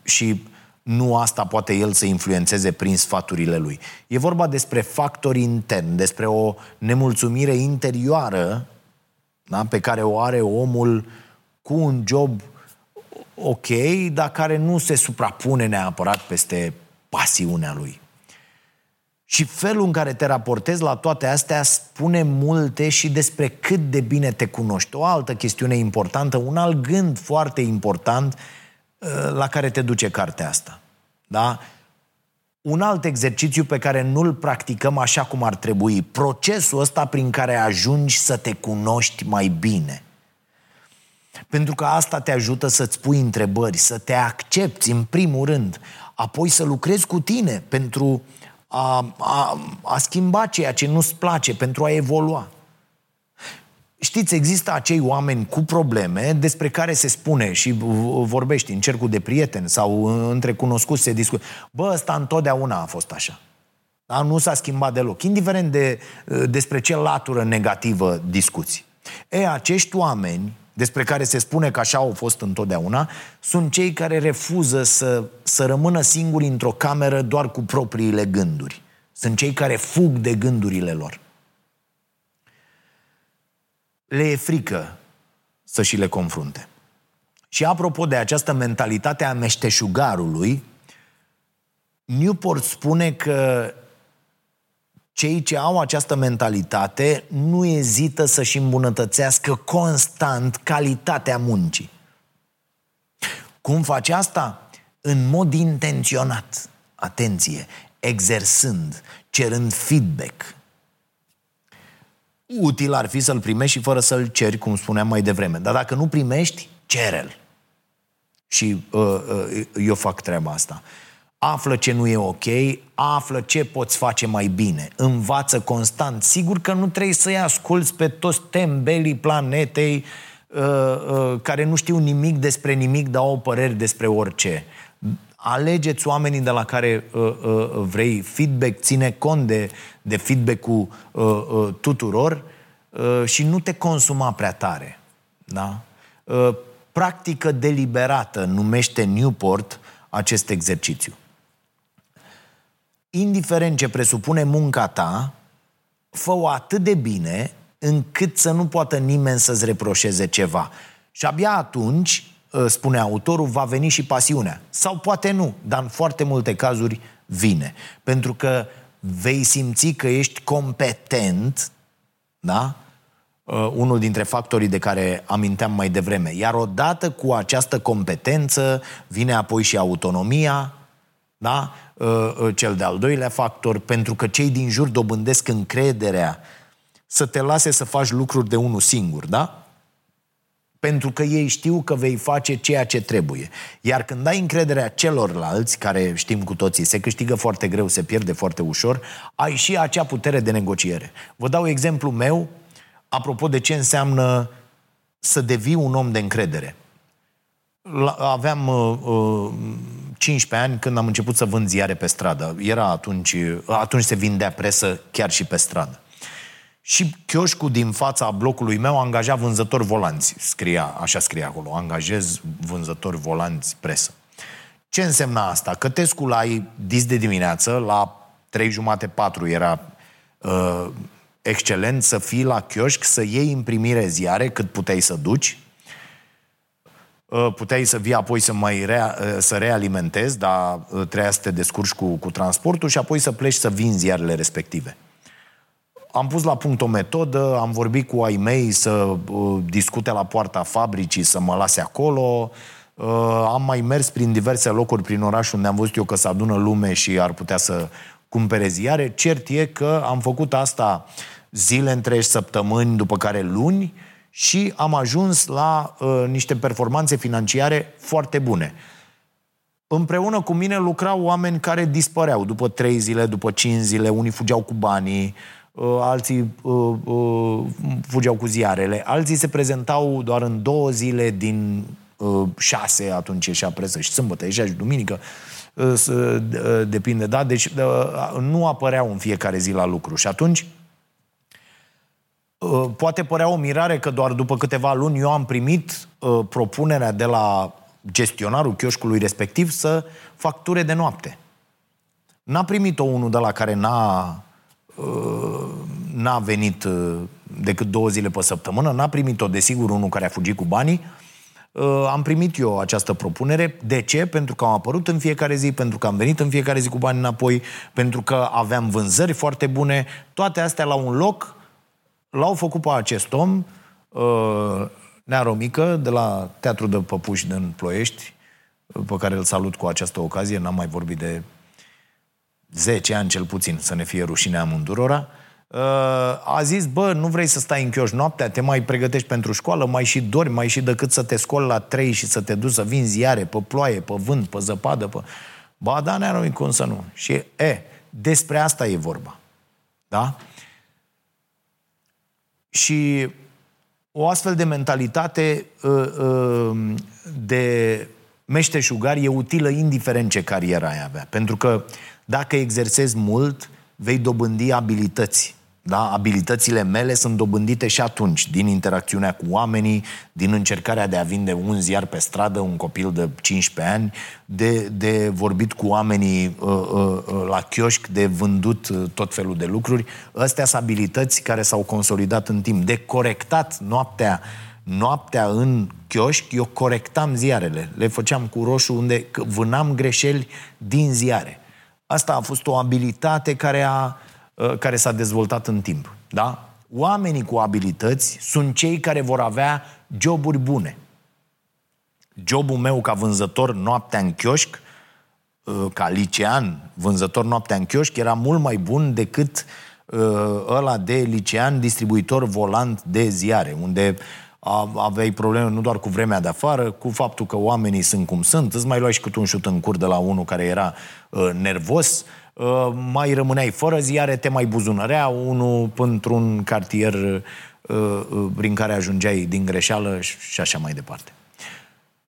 și nu asta poate el să influențeze prin sfaturile lui. E vorba despre factori interni, despre o nemulțumire interioară, da? Pe care o are omul cu un job ok, dar care nu se suprapune neapărat peste pasiunea lui. Și felul în care te raportezi la toate astea spune multe și despre cât de bine te cunoști. O altă chestiune importantă, un alt gând foarte important la care te duce cartea asta. Da? Un alt exercițiu pe care nu-l practicăm așa cum ar trebui. Procesul ăsta prin care ajungi să te cunoști mai bine. Pentru că asta te ajută să-ți pui întrebări, să te accepti în primul rând, apoi să lucrezi cu tine pentru a schimba ceea ce nu-ți place, pentru a evolua. Știți, există acei oameni cu probleme despre care se spune și vorbești în cercul de prieteni sau între cunoscuți se discută. Bă, ăsta întotdeauna a fost așa. Dar nu s-a schimbat deloc, indiferent despre ce latură negativă discuți. Acești oameni, despre care se spune că așa au fost întotdeauna, sunt cei care refuză să rămână singuri într-o cameră doar cu propriile gânduri. Sunt cei care fug de gândurile lor. Le e frică să și le confrunte. Și apropo de această mentalitate a meșteșugarului, Newport spune că cei ce au această mentalitate nu ezită să-și îmbunătățească constant calitatea muncii. Cum face asta? În mod intenționat. Atenție! Exersând, cerând feedback. Util ar fi să-l primești și fără să-l ceri, cum spuneam mai devreme. Dar dacă nu primești, cere-l. Și eu fac treaba asta. Află ce nu e ok, află ce poți face mai bine, învață constant. Sigur că nu trebuie să-i asculți pe toți tembelii planetei care nu știu nimic despre nimic, dar au păreri despre orice. Alegeți oamenii de la care vrei feedback, ține cont de feedback-ul tuturor și nu te consuma prea tare. Da? Practică deliberată numește Newport acest exercițiu. Indiferent ce presupune munca ta, fă-o atât de bine încât să nu poată nimeni să-ți reproșeze ceva. Și abia atunci, spune autorul, va veni și pasiunea. Sau poate nu, dar în foarte multe cazuri vine. Pentru că vei simți că ești competent, da? Unul dintre factorii de care aminteam mai devreme. Iar odată cu această competență vine apoi și autonomia, da? Cel de-al doilea factor, pentru că cei din jur dobândesc încrederea să te lase să faci lucruri de unul singur, da? Pentru că ei știu că vei face ceea ce trebuie. Iar când ai încrederea celorlalți, care știm cu toții, se câștigă foarte greu, se pierde foarte ușor, ai și acea putere de negociere. Vă dau exemplu meu, apropo de ce înseamnă să devii un om de încredere. Aveam 15 ani când am început să vând ziare pe stradă. Era atunci se vindea presă chiar și pe stradă. Și chioșcul din fața blocului meu angaja vânzători volanți. Așa scria acolo, angajez vânzători volanți presă. Ce însemna asta? Că te sculai dis de dimineață, la 3:30-4 era excelent să fii la chioșc, să iei în primire ziare cât puteai să duci. Puteai să vii apoi să realimentezi, dar trebuia să te descurci cu transportul și apoi să pleci să vinzi ziarele respective. Am pus la punct o metodă, am vorbit cu ai mei să discute la poarta fabricii, să mă lase acolo. Am mai mers prin diverse locuri prin oraș unde am văzut eu că se adună lume și ar putea să cumpere ziare. Cert e că am făcut asta zile întregi, săptămâni, după care luni, și am ajuns la niște performanțe financiare foarte bune. Împreună cu mine lucrau oameni care dispăreau după 3 zile, după 5 zile, unii fugeau cu banii, alții fugeau cu ziarele, alții se prezentau doar în 2 zile din 6, atunci ieșea presă și sâmbătă, ieșea și duminică, depinde, da? Deci nu apăreau în fiecare zi la lucru și atunci poate părea o mirare că doar după câteva luni eu am primit propunerea de la gestionarul chioșcului respectiv să fac ture de noapte. N-a primit-o unul de la care n-a venit decât 2 zile pe săptămână, n-a primit-o, desigur, unul care a fugit cu banii. Am primit eu această propunere. De ce? Pentru că am apărut în fiecare zi, pentru că am venit în fiecare zi cu bani înapoi, pentru că aveam vânzări foarte bune. Toate astea la un loc l-au făcut pe acest om, Nearomică, de la Teatru de Păpuși din Ploiești, pe care îl salut cu această ocazie. N-am mai vorbit de 10 ani cel puțin, să ne fie rușine amândurora. A zis, bă, nu vrei să stai în chioșc noaptea, te mai pregătești pentru școală, mai și dormi, mai și decât să te scoli la 3 și să te duci să vinzi ziare pe ploaie, pe vânt, pe zăpadă, pe... Ba, da, Nearomică, cum să nu? Și, despre asta e vorba. Da? Și o astfel de mentalitate de meșteșugar e utilă indiferent ce carieră ai avea. Pentru că dacă exersezi mult, vei dobândi abilități. Da? Abilitățile mele sunt dobândite și atunci, din interacțiunea cu oamenii, din încercarea de a vinde un ziar pe stradă, un copil de 15 ani, de vorbit cu oamenii la chioșc, de vândut tot felul de lucruri. Astea sunt abilități care s-au consolidat în timp. De corectat noaptea în chioșc, eu corectam ziarele. Le făceam cu roșu unde vânam greșeli din ziare. Asta a fost o abilitate care s-a dezvoltat în timp. Da? Oamenii cu abilități sunt cei care vor avea joburi bune. Jobul meu ca vânzător noaptea în chioșc, ca licean vânzător noaptea în chioșc, era mult mai bun decât ăla de licean distribuitor volant de ziare, unde aveai probleme nu doar cu vremea de afară, cu faptul că oamenii sunt cum sunt, îți mai luai și câte un șut în cur de la unul care era nervos, mai rămâneai fără ziare, te mai buzunărea unul într-un cartier prin care ajungeai din greșeală și așa mai departe.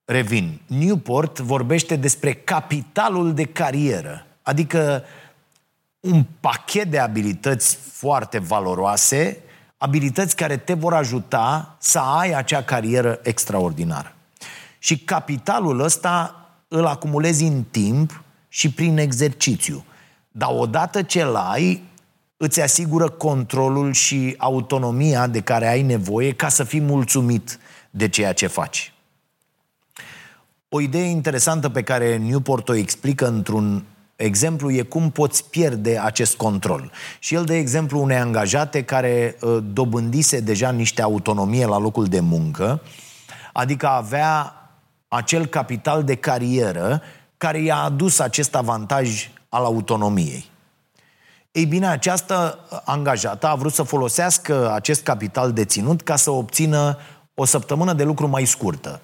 Revin. Newport vorbește despre capitalul de carieră, adică un pachet de abilități foarte valoroase, abilități care te vor ajuta să ai acea carieră extraordinară. Și capitalul ăsta îl acumulezi în timp și prin exercițiu. Dar odată ce l-ai, îți asigură controlul și autonomia de care ai nevoie ca să fii mulțumit de ceea ce faci. O idee interesantă pe care Newport o explică într-un Exemplu e cum poți pierde acest control. Și el dă exemplu unei angajate care dobândise deja niște autonomie la locul de muncă, adică avea acel capital de carieră care i-a adus acest avantaj al autonomiei. Ei bine, această angajată a vrut să folosească acest capital deținut ca să obțină o săptămână de lucru mai scurtă,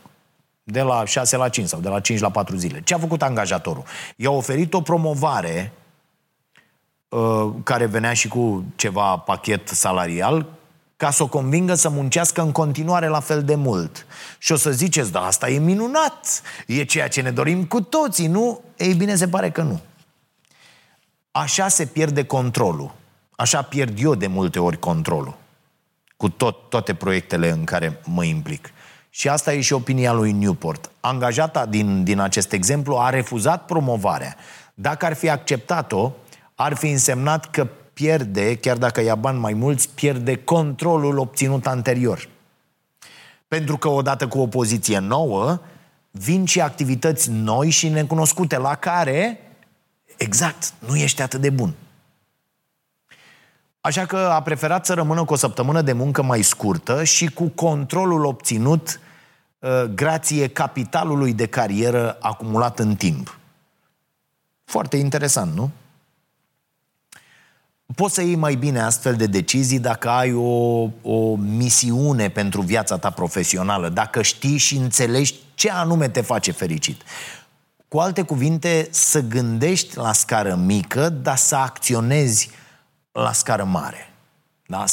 de la 6 la 5 sau de la 5 la 4 zile. Ce a făcut angajatorul? I-a oferit o promovare care venea și cu ceva pachet salarial ca să o convingă să muncească în continuare la fel de mult. Și o să ziceți, da, asta e minunat, e ceea ce ne dorim cu toții, nu? Ei bine, se pare că nu. Așa se pierde controlul. Așa pierd eu de multe ori controlul cu toate proiectele în care mă implic. Și asta e și opinia lui Newport. Angajata din acest exemplu a refuzat promovarea. Dacă ar fi acceptat-o, ar fi însemnat că pierde, chiar dacă ia bani mai mulți, pierde controlul obținut anterior. Pentru că odată cu o poziție nouă, vin și activități noi și necunoscute, la care, exact, nu ești atât de bun. Așa că a preferat să rămână cu o săptămână de muncă mai scurtă și cu controlul obținut grație capitalului de carieră acumulat în timp. Foarte interesant, nu? Poți să iei mai bine astfel de decizii dacă ai o misiune pentru viața ta profesională, dacă știi și înțelegi ce anume te face fericit. Cu alte cuvinte, să gândești la scară mică, dar să acționezi la scară mare. Da?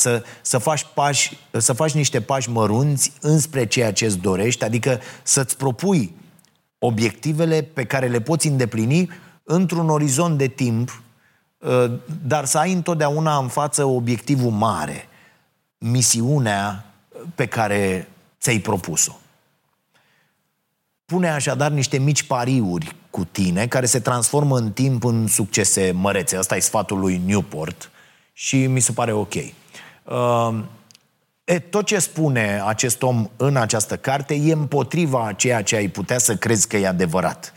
Să faci niște pași mărunți înspre ceea ce îți dorești, adică să-ți propui obiectivele pe care le poți îndeplini într-un orizont de timp, dar să ai întotdeauna în față obiectivul mare, misiunea pe care ți-ai propus-o. Pune așadar niște mici pariuri cu tine care se transformă în timp în succese mărețe. Asta e sfatul lui Newport și mi se pare ok. Tot ce spune acest om în această carte e împotriva a ceea ce ai putea să crezi că e adevărat.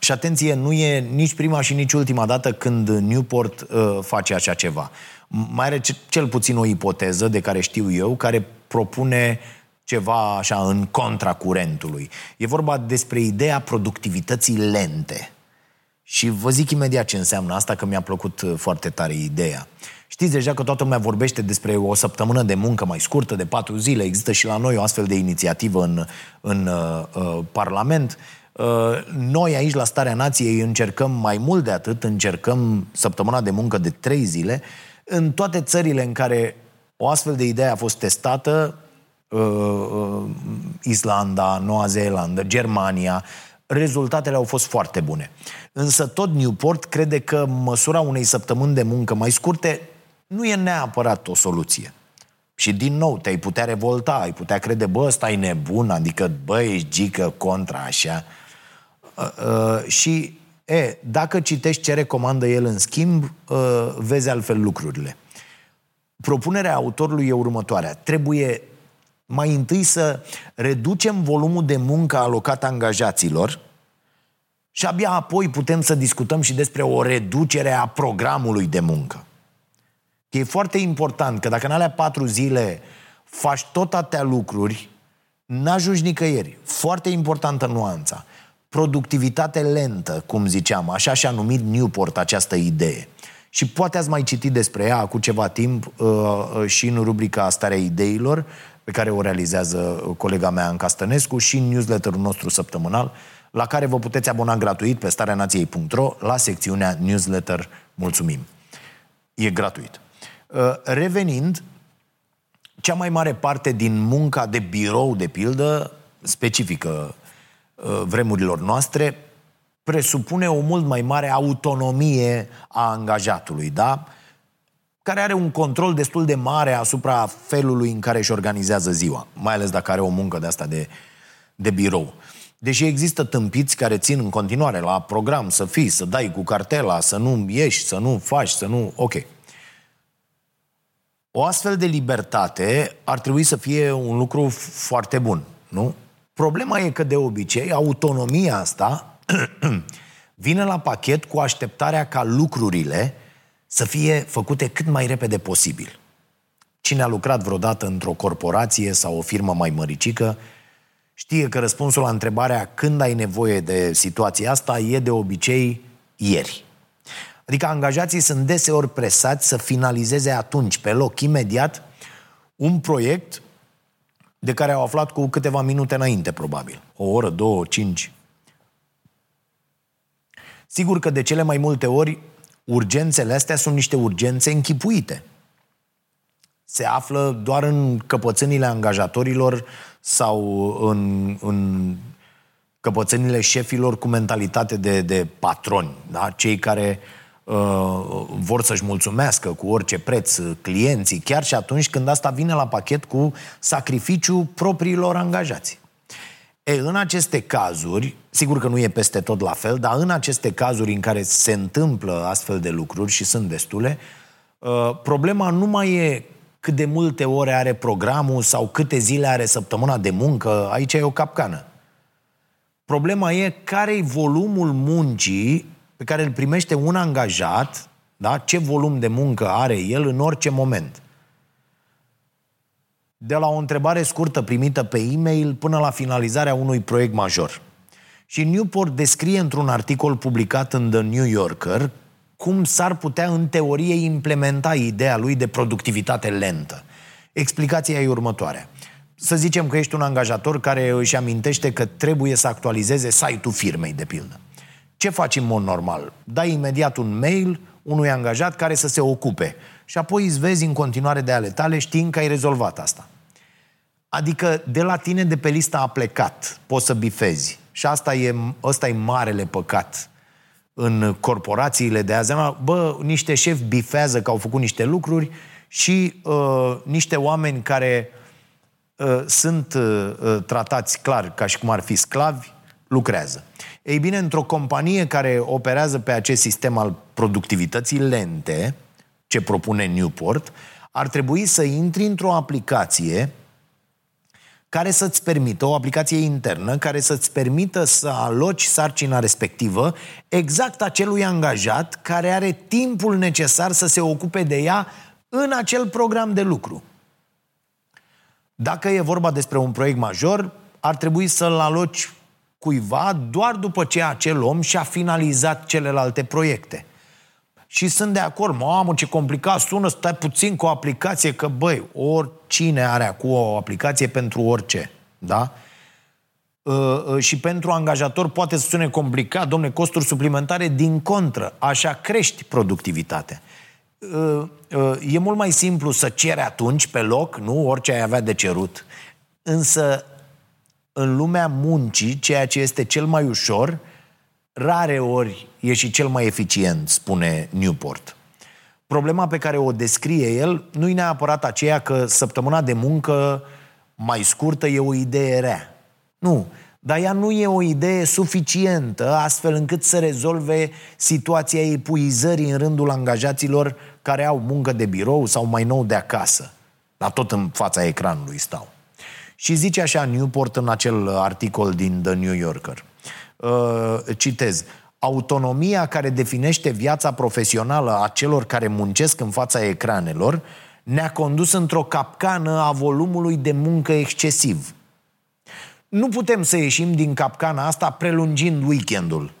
Și atenție, nu e nici prima și nici ultima dată când Newport face așa ceva. Mai are cel puțin o ipoteză de care știu eu, care propune ceva așa în contra curentului. E vorba despre ideea productivității lente. Și vă zic imediat ce înseamnă asta, că mi-a plăcut foarte tare ideea. Știți deja că toată lumea vorbește despre o săptămână de muncă mai scurtă, de 4 zile. Există și la noi o astfel de inițiativă în Parlament. Noi aici la Starea Nației încercăm mai mult de atât, încercăm săptămâna de muncă de 3 zile. În toate țările în care o astfel de idee a fost testată, Islanda, Noua Zeelandă, Germania, rezultatele au fost foarte bune. Însă tot Newport crede că măsura unei săptămâni de muncă mai scurte nu e neapărat o soluție. Și din nou te-ai putea revolta, ai putea crede, bă, ăsta e nebun, adică, bă, ești gică contra așa. Și dacă citești ce recomandă el în schimb, vezi altfel lucrurile. Propunerea autorului e următoarea. Trebuie mai întâi să reducem volumul de muncă alocat angajaților și abia apoi putem să discutăm și despre o reducere a programului de muncă. E foarte important că dacă în alea 4 zile faci tot atâtea lucruri, n-ajungi nicăieri. Foarte importantă nuanța. Productivitate lentă, cum ziceam, așa și-a numit Newport această idee. Și poate ați mai citit despre ea cu ceva timp și în rubrica Starea Ideilor, pe care o realizează colega mea Anca Stănescu, și în newsletterul nostru săptămânal, la care vă puteți abona gratuit pe stareanației.ro, la secțiunea newsletter. Mulțumim! E gratuit. Revenind, cea mai mare parte din munca de birou, de pildă, specifică vremurilor noastre, presupune o mult mai mare autonomie a angajatului, da? Care are un control destul de mare asupra felului în care își organizează ziua, mai ales dacă are o muncă de asta de birou. Deși există tâmpiți care țin în continuare la program, să fii, să dai cu cartela, să nu ieși, să nu faci, să nu... Ok. O astfel de libertate ar trebui să fie un lucru foarte bun, nu? Problema e că de obicei autonomia asta vine la pachet cu așteptarea ca lucrurile să fie făcute cât mai repede posibil. Cine a lucrat vreodată într-o corporație sau o firmă mai măricică știe că răspunsul la întrebarea când ai nevoie de situația asta e de obicei ieri. Adică angajații sunt deseori presați să finalizeze atunci, pe loc, imediat, un proiect de care au aflat cu câteva minute înainte, probabil. O oră, două, cinci. Sigur că de cele mai multe ori urgențele astea sunt niște urgențe închipuite. Se află doar în căpățânile angajatorilor sau în căpățânile șefilor cu mentalitate de patroni, da? Cei care vor să-și mulțumească cu orice preț clienții, chiar și atunci când asta vine la pachet cu sacrificiul propriilor angajați. În aceste cazuri, sigur că nu e peste tot la fel, dar în aceste cazuri în care se întâmplă astfel de lucruri, și sunt destule, problema nu mai e cât de multe ore are programul sau câte zile are săptămâna de muncă, aici e o capcană. Problema e care-i volumul muncii pe care îl primește un angajat, da? Ce volum de muncă are el în orice moment. De la o întrebare scurtă primită pe e-mail până la finalizarea unui proiect major. Și Newport descrie într-un articol publicat în The New Yorker cum s-ar putea în teorie implementa ideea lui de productivitate lentă. Explicația e următoarea. Să zicem că ești un angajator care își amintește că trebuie să actualizeze site-ul firmei, de pildă. Ce faci în mod normal? Dai imediat un mail unui angajat care să se ocupe și apoi îți vezi în continuare de ale tale știind că ai rezolvat asta. Adică de la tine de pe lista a plecat, poți să bifezi. Și asta e marele păcat în corporațiile de azi. Bă, niște șefi bifează că au făcut niște lucruri și niște oameni care sunt tratați clar ca și cum ar fi sclavi, lucrează. Ei bine, într-o companie care operează pe acest sistem al productivității lente, ce propune Newport, ar trebui să intri într-o aplicație care să-ți permită, o aplicație internă, care să-ți permită să aloci sarcina respectivă exact acelui angajat care are timpul necesar să se ocupe de ea în acel program de lucru. Dacă e vorba despre un proiect major, ar trebui să-l aloci cuiva doar după ce acel om și-a finalizat celelalte proiecte. Și sunt de acord, mamă, ce complicat sună, stai puțin cu o aplicație, că băi, oricine are acum o aplicație pentru orice, da? Și pentru angajator poate să sune complicat, domne, costuri suplimentare, din contră, așa crești productivitatea. E mult mai simplu să ceri atunci, pe loc, nu? Orice ai avea de cerut. Însă, în lumea muncii, ceea ce este cel mai ușor, rare ori e și cel mai eficient, spune Newport. Problema pe care o descrie el nu-i neapărat aceea că săptămâna de muncă mai scurtă e o idee rea. Nu, dar ea nu e o idee suficientă astfel încât să rezolve situația epuizării în rândul angajaților care au muncă de birou sau mai nou de acasă, dar tot în fața ecranului stau. Și zice așa Newport în acel articol din The New Yorker. Citez: autonomia care definește viața profesională a celor care muncesc în fața ecranelor ne-a condus într-o capcană a volumului de muncă excesiv. Nu putem să ieșim din capcana asta prelungind weekendul.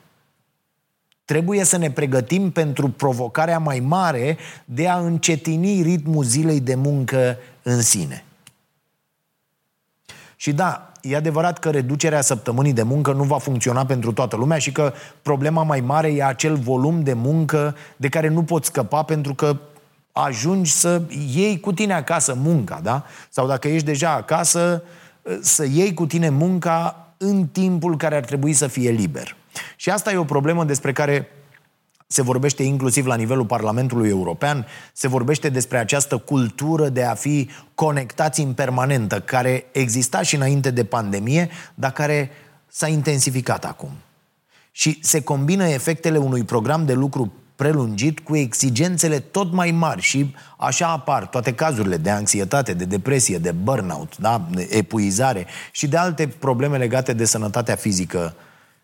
Trebuie să ne pregătim pentru provocarea mai mare de a încetini ritmul zilei de muncă în sine. Și da, e adevărat că reducerea săptămânii de muncă nu va funcționa pentru toată lumea și că problema mai mare e acel volum de muncă de care nu poți scăpa pentru că ajungi să iei cu tine acasă munca, da? Sau dacă ești deja acasă, să iei cu tine munca în timpul care ar trebui să fie liber. Și asta e o problemă despre care se vorbește inclusiv la nivelul Parlamentului European, se vorbește despre această cultură de a fi conectați în permanentă, care exista și înainte de pandemie, dar care s-a intensificat acum. Și se combină efectele unui program de lucru prelungit cu exigențele tot mai mari și așa apar toate cazurile de anxietate, de depresie, de burnout, da? De epuizare și de alte probleme legate de sănătatea fizică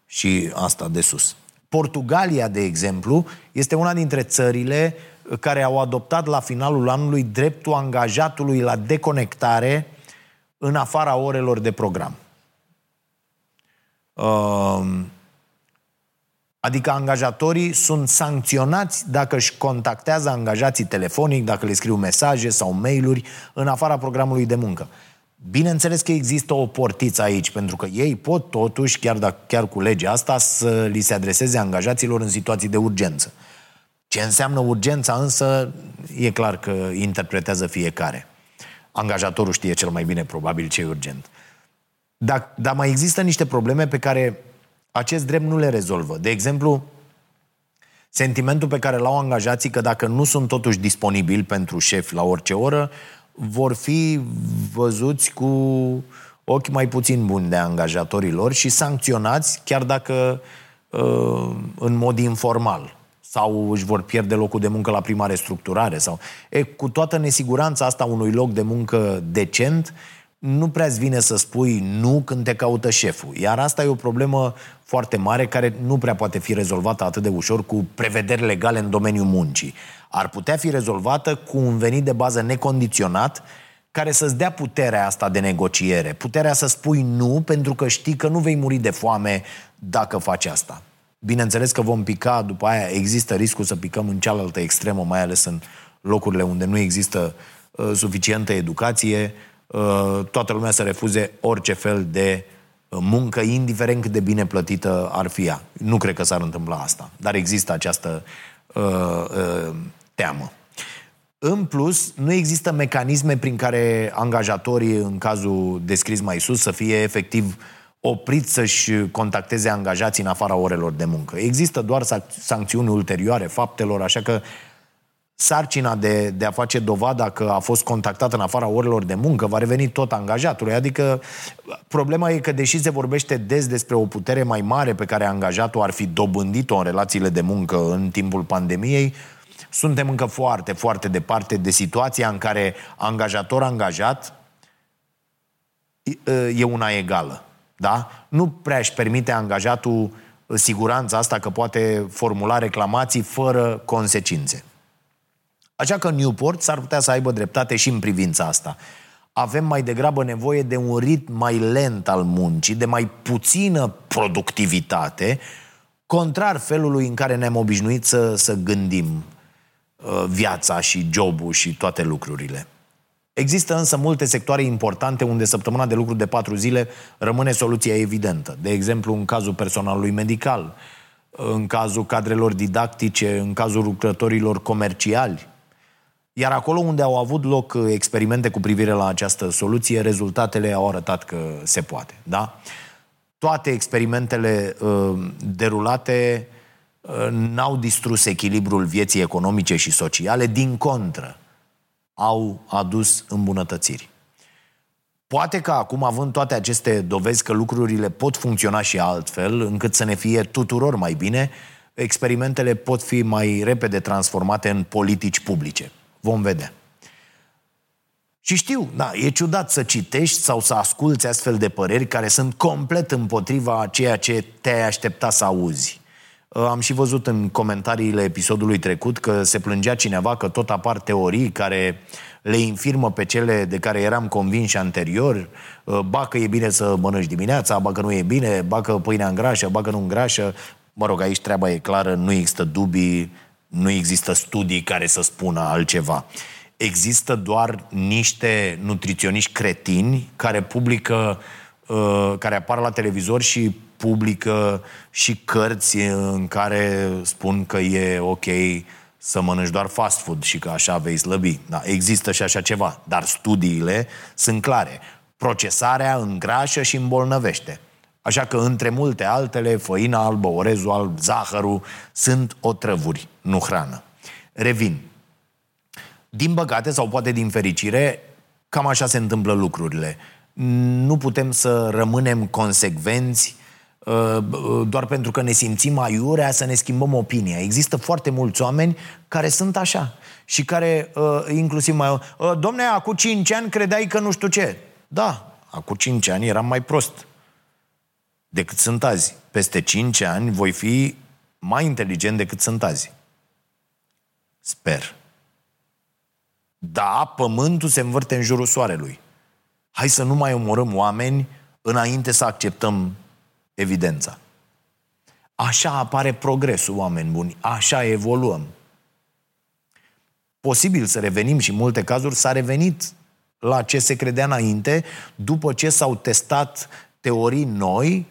și asta de sus. Portugalia, de exemplu, este una dintre țările care au adoptat la finalul anului dreptul angajatului la deconectare în afara orelor de program. Adică angajatorii sunt sancționați dacă își contactează angajații telefonic, dacă le scriu mesaje sau mail-uri în afara programului de muncă. Bineînțeles că există o portiță aici, pentru că ei pot totuși, chiar cu legea asta, să li se adreseze angajaților în situații de urgență. Ce înseamnă urgența însă, e clar că interpretează fiecare. Angajatorul știe cel mai bine probabil ce e urgent. Dar mai există niște probleme pe care acest drept nu le rezolvă. De exemplu, sentimentul pe care l-au angajații că dacă nu sunt totuși disponibili pentru șef la orice oră, vor fi văzuți cu ochi mai puțin buni de angajatorii lor și sancționați, chiar dacă în mod informal, sau își vor pierde locul de muncă la prima restructurare. Cu toată nesiguranța asta unui loc de muncă decent, nu prea-ți vine să spui nu când te caută șeful. Iar asta e o problemă foarte mare care nu prea poate fi rezolvată atât de ușor cu prevederi legale în domeniul muncii. Ar putea fi rezolvată cu un venit de bază necondiționat care să-ți dea puterea asta de negociere, puterea să spui nu pentru că știi că nu vei muri de foame dacă faci asta. Bineînțeles că vom pica, după aia există riscul să picăm în cealaltă extremă, mai ales în locurile unde nu există suficientă educație, toată lumea să refuze orice fel de muncă, indiferent cât de bine plătită ar fi ea. Nu cred că s-ar întâmpla asta, dar există această teamă. În plus, nu există mecanisme prin care angajatorii, în cazul descris mai sus, să fie efectiv opriți să-și contacteze angajații în afara orelor de muncă. Există doar sancțiuni ulterioare faptelor, așa că sarcina de a face dovada că a fost contactat în afara orelor de muncă va reveni tot angajatului. Adică problema e că, deși se vorbește des despre o putere mai mare pe care angajatul ar fi dobândit-o în relațiile de muncă în timpul pandemiei, suntem încă foarte, foarte departe de situația în care angajator-angajat e una egală. Da? Nu prea își permite angajatul siguranța asta că poate formula reclamații fără consecințe. Așa că Newport s-ar putea să aibă dreptate și în privința asta. Avem mai degrabă nevoie de un ritm mai lent al muncii, de mai puțină productivitate, contrar felului în care ne-am obișnuit să gândim viața și jobul și toate lucrurile. Există însă multe sectoare importante unde săptămâna de lucru de 4 zile rămâne soluția evidentă. De exemplu, în cazul personalului medical, în cazul cadrelor didactice, în cazul lucrătorilor comerciali. Iar acolo unde au avut loc experimente cu privire la această soluție, rezultatele au arătat că se poate. Da? Toate experimentele derulate n-au distrus echilibrul vieții economice și sociale, din contră, au adus îmbunătățiri. Poate că acum, având toate aceste dovezi că lucrurile pot funcționa și altfel, încât să ne fie tuturor mai bine, experimentele pot fi mai repede transformate în politici publice. Vom vedea. Și știu, da, e ciudat să citești sau să asculți astfel de păreri care sunt complet împotriva a ceea ce te-ai aștepta să auzi. Am și văzut în comentariile episodului trecut că se plângea cineva că tot apar teorii care le infirmă pe cele de care eram convinși anterior. Ba că e bine să mănânci dimineața, ba că nu e bine, ba că pâinea îngrașă, ba că nu îngrașă. Mă rog, aici treaba e clară, nu există dubii, nu există studii care să spună altceva. Există doar niște nutriționiști cretini care publică, care apar la televizor și publică și cărți în care spun că e ok să mănânci doar fast food și că așa vei slăbi. Da, există și așa ceva, dar studiile sunt clare. Procesarea îngrașă și îmbolnăvește. Așa că, între multe altele, făina albă, orezul alb, zahărul sunt otrăvuri, nu hrană. Revin. Din păcate, sau poate din fericire, cam așa se întâmplă lucrurile. Nu putem să rămânem consecvenți doar pentru că ne simțim aiurea să ne schimbăm opinia. Există foarte mulți oameni care sunt așa și care, inclusiv mai... Dom'le, acum 5 ani credeai că nu știu ce. Da, acum 5 ani eram mai prost decât sunt azi. Peste 5 ani voi fi mai inteligent decât sunt azi. Sper. Da, pământul se învârte în jurul soarelui. Hai să nu mai omorâm oameni înainte să acceptăm evidența. Așa apare progresul, oameni buni. Așa evoluăm. Posibil să revenim și în multe cazuri s-a revenit la ce se credea înainte, după ce s-au testat teorii noi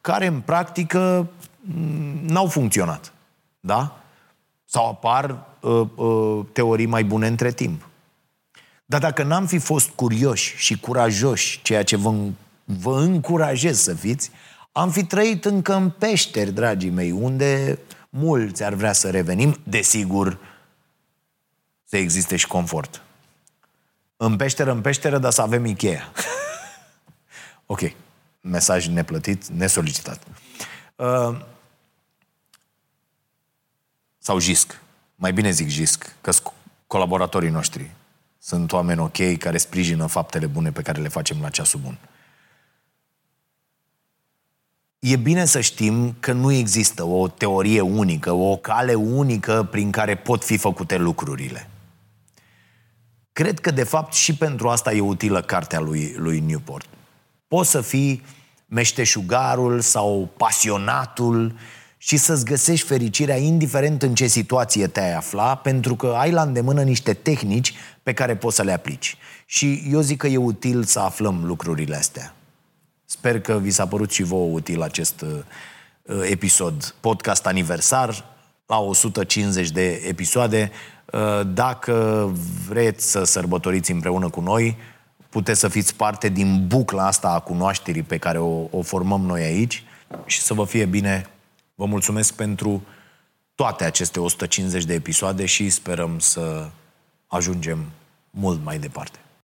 care în practică n-au funcționat. Da? Sau apar teorii mai bune între timp. Dar dacă n-am fi fost curioși și curajoși, ceea ce vă încurajez să fiți, am fi trăit încă în peșteri, dragii mei, unde mulți ar vrea să revenim, desigur, să existe și confort. În peșteră, dar să avem Ikea. Ok. Mesaj neplătit, nesolicitat. Sau JISC. Mai bine zic JISC, că colaboratorii noștri sunt oameni ok care sprijină faptele bune pe care le facem la ceasul bun. E bine să știm că nu există o teorie unică, o cale unică prin care pot fi făcute lucrurile. Cred că, de fapt, și pentru asta e utilă cartea lui Newport. Poți să fii meșteșugarul sau pasionatul și să-ți găsești fericirea indiferent în ce situație te-ai afla, pentru că ai la îndemână niște tehnici pe care poți să le aplici. Și eu zic că e util să aflăm lucrurile astea. Sper că vi s-a părut și vouă util acest episod, podcast aniversar, la 150 de episoade. Dacă vreți să sărbătoriți împreună cu noi, puteți să fiți parte din bucla asta a cunoașterii pe care o formăm noi aici și să vă fie bine. Vă mulțumesc pentru toate aceste 150 de episoade și sperăm să ajungem mult mai departe.